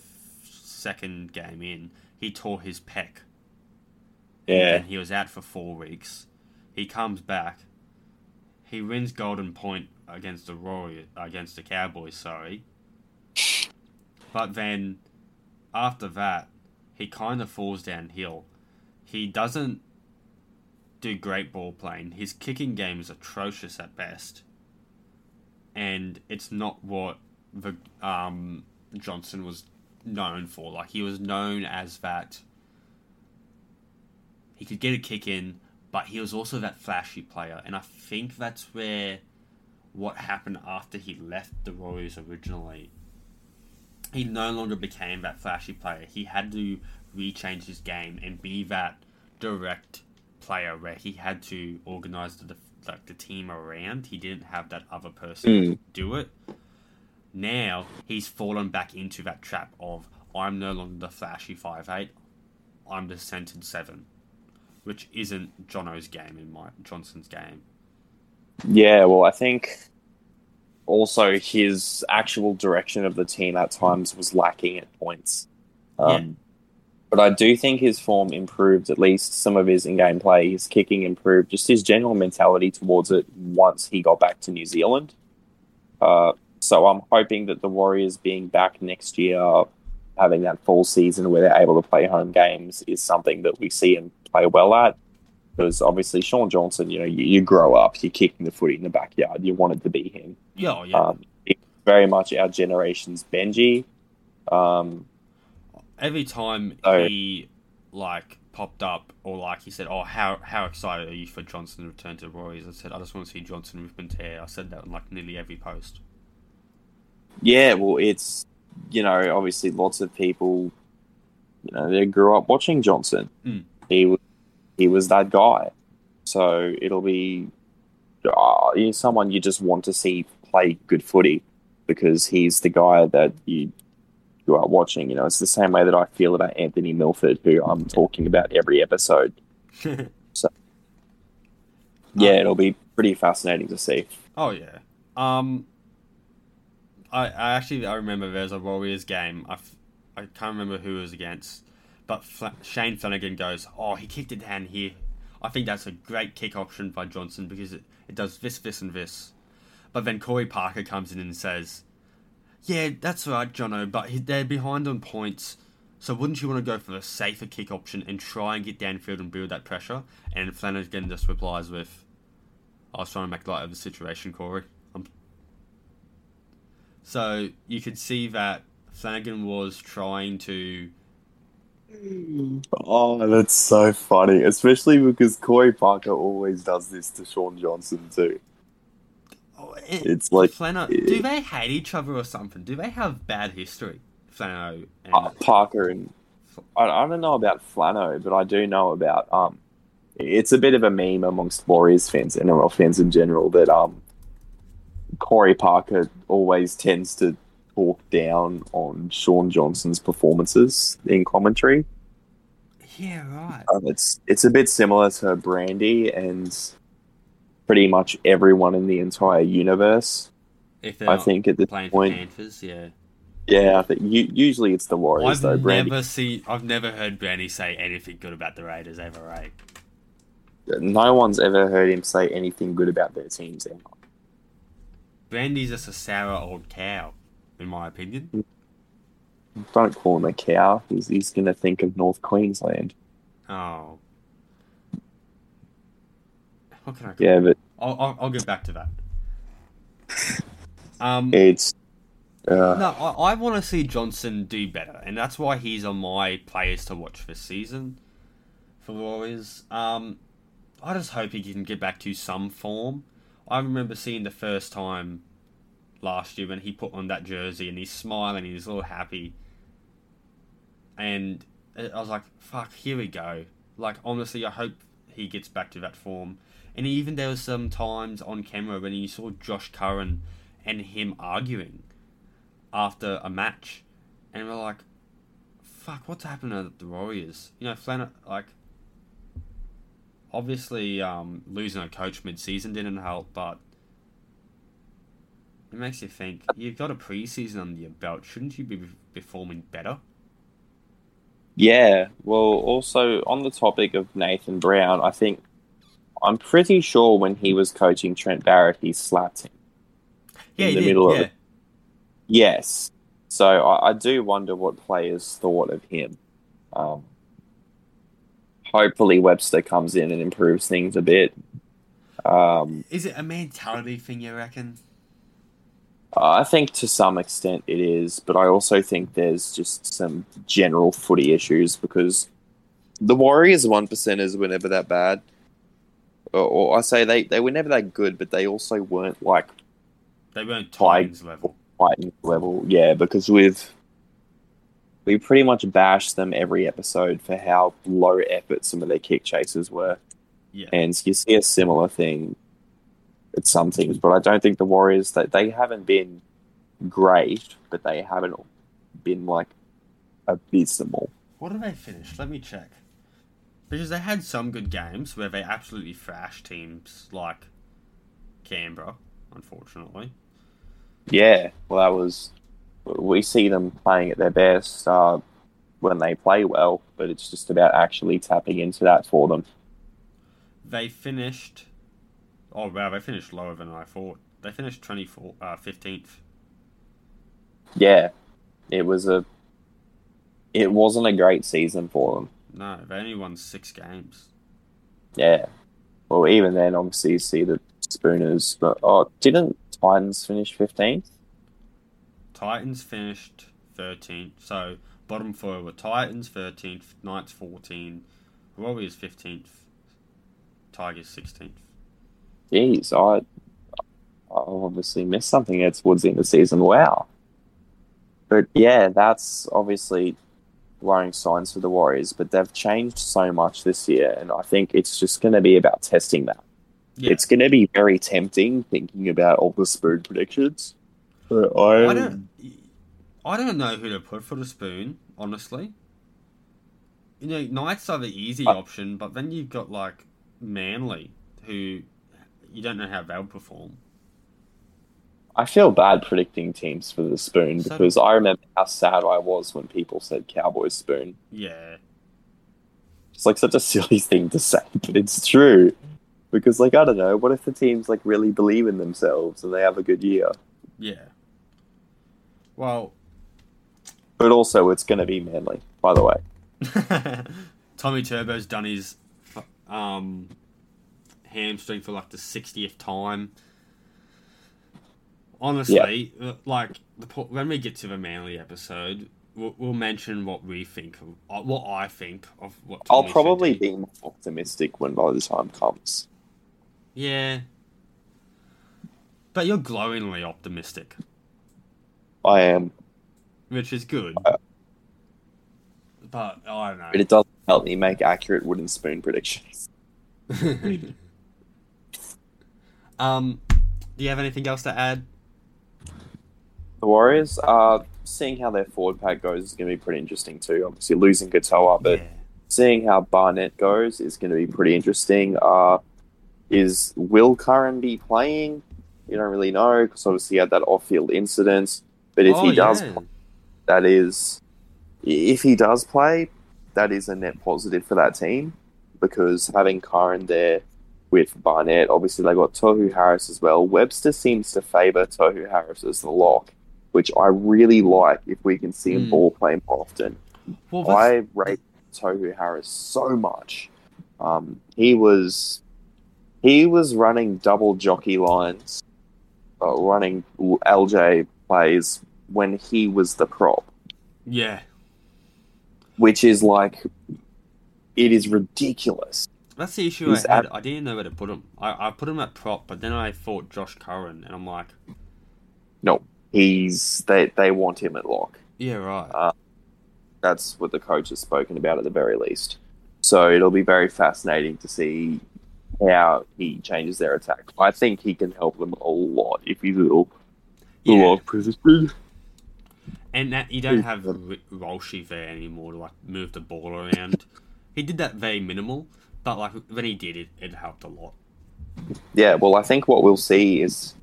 second game in. He tore his pec. Yeah. And he was out for four weeks. He comes back. He wins Golden Point against the Warriors, against the Cowboys, sorry. But then, after that, he kind of falls downhill. He doesn't do great ball playing. His kicking game is atrocious at best. And it's not what the um, Johnson was known for. Like, he was known as that... He could get a kick in, but he was also that flashy player. And I think that's where what happened after he left the Warriors originally... He no longer became that flashy player. He had to rechange his game and be that direct player where he had to organise the like the team around. He didn't have that other person mm. to do it. Now, he's fallen back into that trap of, I'm no longer the flashy five eight, I'm the centred seven, which isn't Jono's game in my Johnson's game. Yeah, well, I think... Also, his actual direction of the team at times was lacking at points. Um, yeah. But I do think his form improved, at least some of his in-game play. His kicking improved, just his general mentality towards it once he got back to New Zealand. Uh, so I'm hoping that the Warriors being back next year, having that full season where they're able to play home games, is something that we see him play well at. Because obviously, Sean Johnson, you know, you, you grow up, you're kicking the footy in the backyard. You wanted to be him. Yeah, yeah. Um, it's very much our generation's Benji. Um, Every time so, he like popped up, or like he said, "Oh, how how excited are you for Johnson to return to the Warriors?" I said, "I just want to see Johnson rip and tear." I said that on like nearly every post. Yeah, well, it's you know, obviously, lots of people, you know, they grew up watching Johnson. Mm. He was. He was that guy. So it'll be uh, he's someone you just want to see play good footy because he's the guy that you you are watching. You know, it's the same way that I feel about Anthony Milford, who I'm talking about every episode. So yeah, um, it'll be pretty fascinating to see. Oh yeah. Um, I, I actually I remember there was a Warriors game. I, I can't remember who it was against, but Fla- Shane Flanagan goes, oh, he kicked it down here. I think that's a great kick option by Johnson because it, it does this, this, and this. But then Corey Parker comes in and says, yeah, that's right, Jono, but he, they're behind on points, so wouldn't you want to go for a safer kick option and try and get downfield and build that pressure? And Flanagan just replies with, I was trying to make light of the situation, Corey. I'm... So you could see that Flanagan was trying to... Oh, that's so funny, especially because Corey Parker always does this to Sean Johnson too. Oh, it, it's like, Flano, it, do they hate each other or something? Do they have bad history, Flano and uh, Parker? And I, I don't know about Flano, but I do know about um. It's a bit of a meme amongst Warriors fans, N R L fans in general, that um, Corey Parker always tends to talk down on Sean Johnson's performances in commentary. Yeah, right. Um, it's it's a bit similar to Brandy and pretty much everyone in the entire universe. If they're I think at this playing point, for Panthers, yeah, yeah. I think you, usually it's the Warriors. I've though, Brandy. never see. I've never heard Brandy say anything good about the Raiders ever. Right? No one's ever heard him say anything good about their teams ever. Brandy's just a sour old cow, in my opinion. Don't call him a cow. He's he's gonna think of North Queensland. Oh. What can I call yeah, but I'll, I'll I'll get back to that. Um, it's uh, no, I, I want to see Johnson do better, and that's why he's on my players to watch this season for the Warriors. Um, I just hope he can get back to some form. I remember seeing the first time last year when he put on that jersey and he's smiling, and he's all happy, and I was like, "Fuck, here we go!" Like honestly, I hope he gets back to that form. And even there was some times on camera when you saw Josh Curran and him arguing after a match. And we're like, fuck, what's happening at the Warriors? You know, Flanagan, like, obviously um, losing a coach mid-season didn't help, but it makes you think, you've got a preseason under your belt. Shouldn't you be performing better? Yeah, well, also on the topic of Nathan Brown, I think I'm pretty sure when he was coaching Trent Barrett, he slapped him. Yeah, in he the did. Middle yeah. Of it. Yes. So I, I do wonder what players thought of him. Um, hopefully Webster comes in and improves things a bit. Um, Is it a mentality thing, you reckon? I think to some extent it is, but I also think there's just some general footy issues because the Warriors one percenters were never that bad. Or I say they, they were never that good, but they also weren't like... They weren't Titans level. Titans level, yeah, because we've... We pretty much bashed them every episode for how low effort some of their kick chases were. Yeah. And you see a similar thing at some things, but I don't think the Warriors, they, they haven't been great, but they haven't been, like, abysmal. What have they finished? Let me check. Because they had some good games where they absolutely thrashed teams like Canberra, unfortunately. Yeah, well, that was... We see them playing at their best uh, when they play well, but it's just about actually tapping into that for them. They finished... Oh, wow, they finished lower than I thought. They finished twenty-four, uh, fifteenth. Yeah, it was a... It wasn't a great season for them. No, they only won six games. Yeah. Well, even then, obviously, you see the Spooners. But, oh, didn't Titans finish fifteenth? Titans finished thirteenth. So, bottom four were Titans thirteenth, Knights fourteenth, Warriors fifteenth, Tigers sixteenth. Jeez, I, I obviously missed something there towards the end of the season. Wow. But, yeah, that's obviously... worrying signs for the Warriors, but they've changed so much this year, and I think it's just going to be about testing that. Yeah. It's going to be very tempting thinking about all the Spoon predictions. But I, I don't, I don't know who to put for the Spoon, honestly. You know, Knights are the easy I, option, but then you've got like Manly, who you don't know how they'll perform. I feel bad predicting teams for the spoon so, because I remember how sad I was when people said Cowboys spoon. Yeah. It's like such a silly thing to say, but it's true. Because, like, I don't know, what if the teams, like, really believe in themselves and they have a good year? Yeah. Well. But also, it's going to be Manly, by the way. Tommy Turbo's done his um, hamstring for, like, the sixtieth time. Honestly, yeah. like, the, when we get to the Manly episode, we'll, we'll mention what we think, of, what I think of what Tommy I'll probably be more optimistic when by the time comes. Yeah. But you're glowingly optimistic. I am. Which is good. I, but, oh, I don't know. But it doesn't help me make accurate wooden spoon predictions. um, do you have anything else to add? The Warriors? Uh, seeing how their forward pack goes is going to be pretty interesting too. Obviously, losing Katoa, but yeah. seeing how Barnett goes is going to be pretty interesting. Uh, is Will Curran be playing? You don't really know, because obviously he had that off-field incident. But if oh, he does, yeah. play, that is, if he does play, that is a net positive for that team, because having Curran there with Barnett, obviously they got Tohu Harris as well. Webster seems to favour Tohu Harris as the lock, which I really like if we can see him mm. ball play more often. Well, I rate Tohu Harris so much. Um, he was he was running double jockey lines, uh, running L J plays when he was the prop. Yeah. Which is like, it is ridiculous. That's the issue He's I had. At- I didn't know where to put him. I, I put him at prop, but then I thought Josh Curran, and I'm like... No, he's... They, they want him at lock. Yeah, right. Uh, that's what the coach has spoken about at the very least. So it'll be very fascinating to see how he changes their attack. I think he can help them a lot if he's a little... Yeah. And that you don't have Rolshy there anymore to like move the ball around. He did that very minimal, but like when he did it, it helped a lot. Yeah, well, I think what we'll see is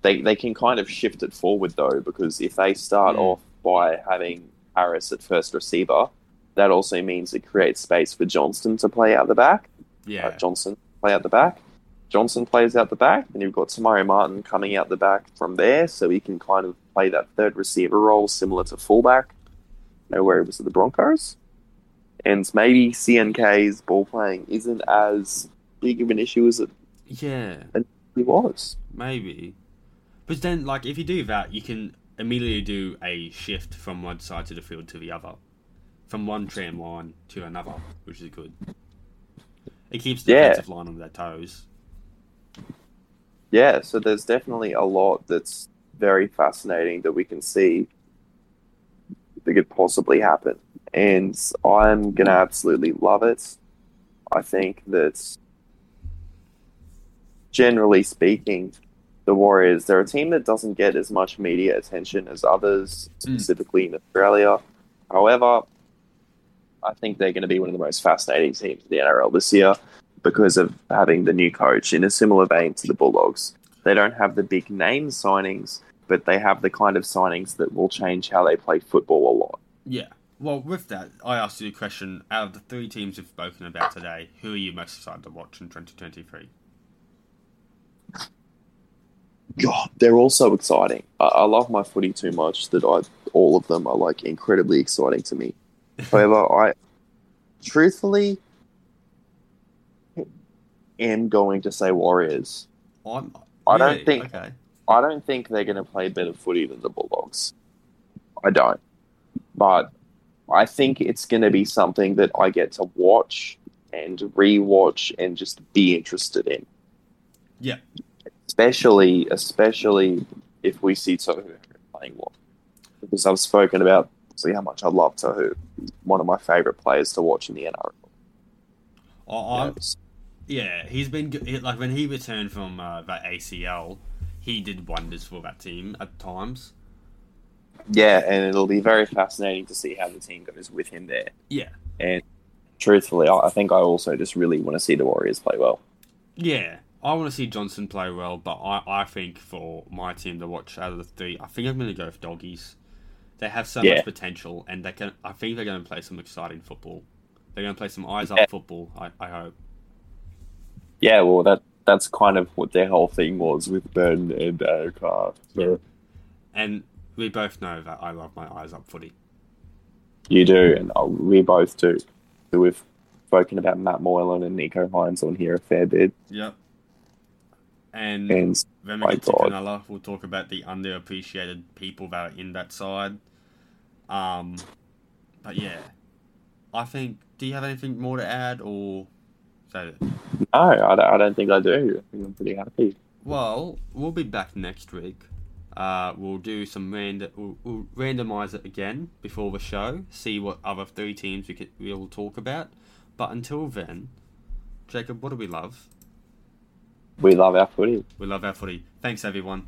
they they can kind of shift it forward though, because if they start yeah. off by having Harris at first receiver, that also means it creates space for Johnston to play out the back. Yeah, uh, Johnston play out the back. Johnson plays out the back, and you've got Tamayo Martin coming out the back from there, so he can kind of play that third receiver role similar to fullback. You know, where he was at the Broncos. And maybe C N K's ball playing isn't as big of an issue as it yeah. initially was. Maybe. But then, like, if you do that, you can immediately do a shift from one side to the field to the other. From one tram line to another, which is good. It keeps the yeah. defensive line on their toes. Yeah, so there's definitely a lot that's very fascinating that we can see that could possibly happen. And I'm going to absolutely love it. I think that, generally speaking, the Warriors, they're a team that doesn't get as much media attention as others, specifically mm. in Australia. However, I think they're going to be one of the most fascinating teams in the N R L this year, because of having the new coach, in a similar vein to the Bulldogs. They don't have the big name signings, but they have the kind of signings that will change how they play football a lot. Yeah. Well, with that, I asked you a question. Out of the three teams we've spoken about today, who are you most excited to watch in twenty twenty-three? God, they're all so exciting. I, I love my footy too much that I all of them are like incredibly exciting to me. However, I truthfully... am going to say Warriors. I'm, I don't yeah, think okay. I don't think they're going to play better footy than the Bulldogs. I don't. But I think it's going to be something that I get to watch and rewatch and just be interested in. Yeah. Especially, especially if we see Tohu playing well. Because I've spoken about see how much I love Tohu. One of my favourite players to watch in the N R L. Oh, I'm... You know, Yeah, he's been good. Like, when he returned from uh, that A C L, he did wonders for that team at times. Yeah, and it'll be very fascinating to see how the team goes with him there. Yeah. And truthfully, I think I also just really want to see the Warriors play well. Yeah, I want to see Johnson play well, but I, I think for my team to watch out of the three, I think I'm going to go for Doggies. They have so yeah. much potential, and they can. I think they're going to play some exciting football. They're going to play some eyes-up yeah. football, I, I hope. Yeah, well, that that's kind of what their whole thing was with Ben and Adokar. So. Yeah. And we both know that I love my eyes-up footy. You do, and oh, we both do. So we've spoken about Matt Moylan and Nico Hines on here a fair bit. Yep. And, and then we get to Cronulla. We'll talk about the underappreciated people that are in that side. Um, But yeah, I think... Do you have anything more to add, or is that it? No, I don't think I do. I think I'm pretty happy. Well, we'll be back next week. Uh, we'll do some random. We'll, we'll randomise it again before the show. See what other three teams we could, we'll talk about. But until then, Jacob, what do we love? We love our footy. We love our footy. Thanks, everyone.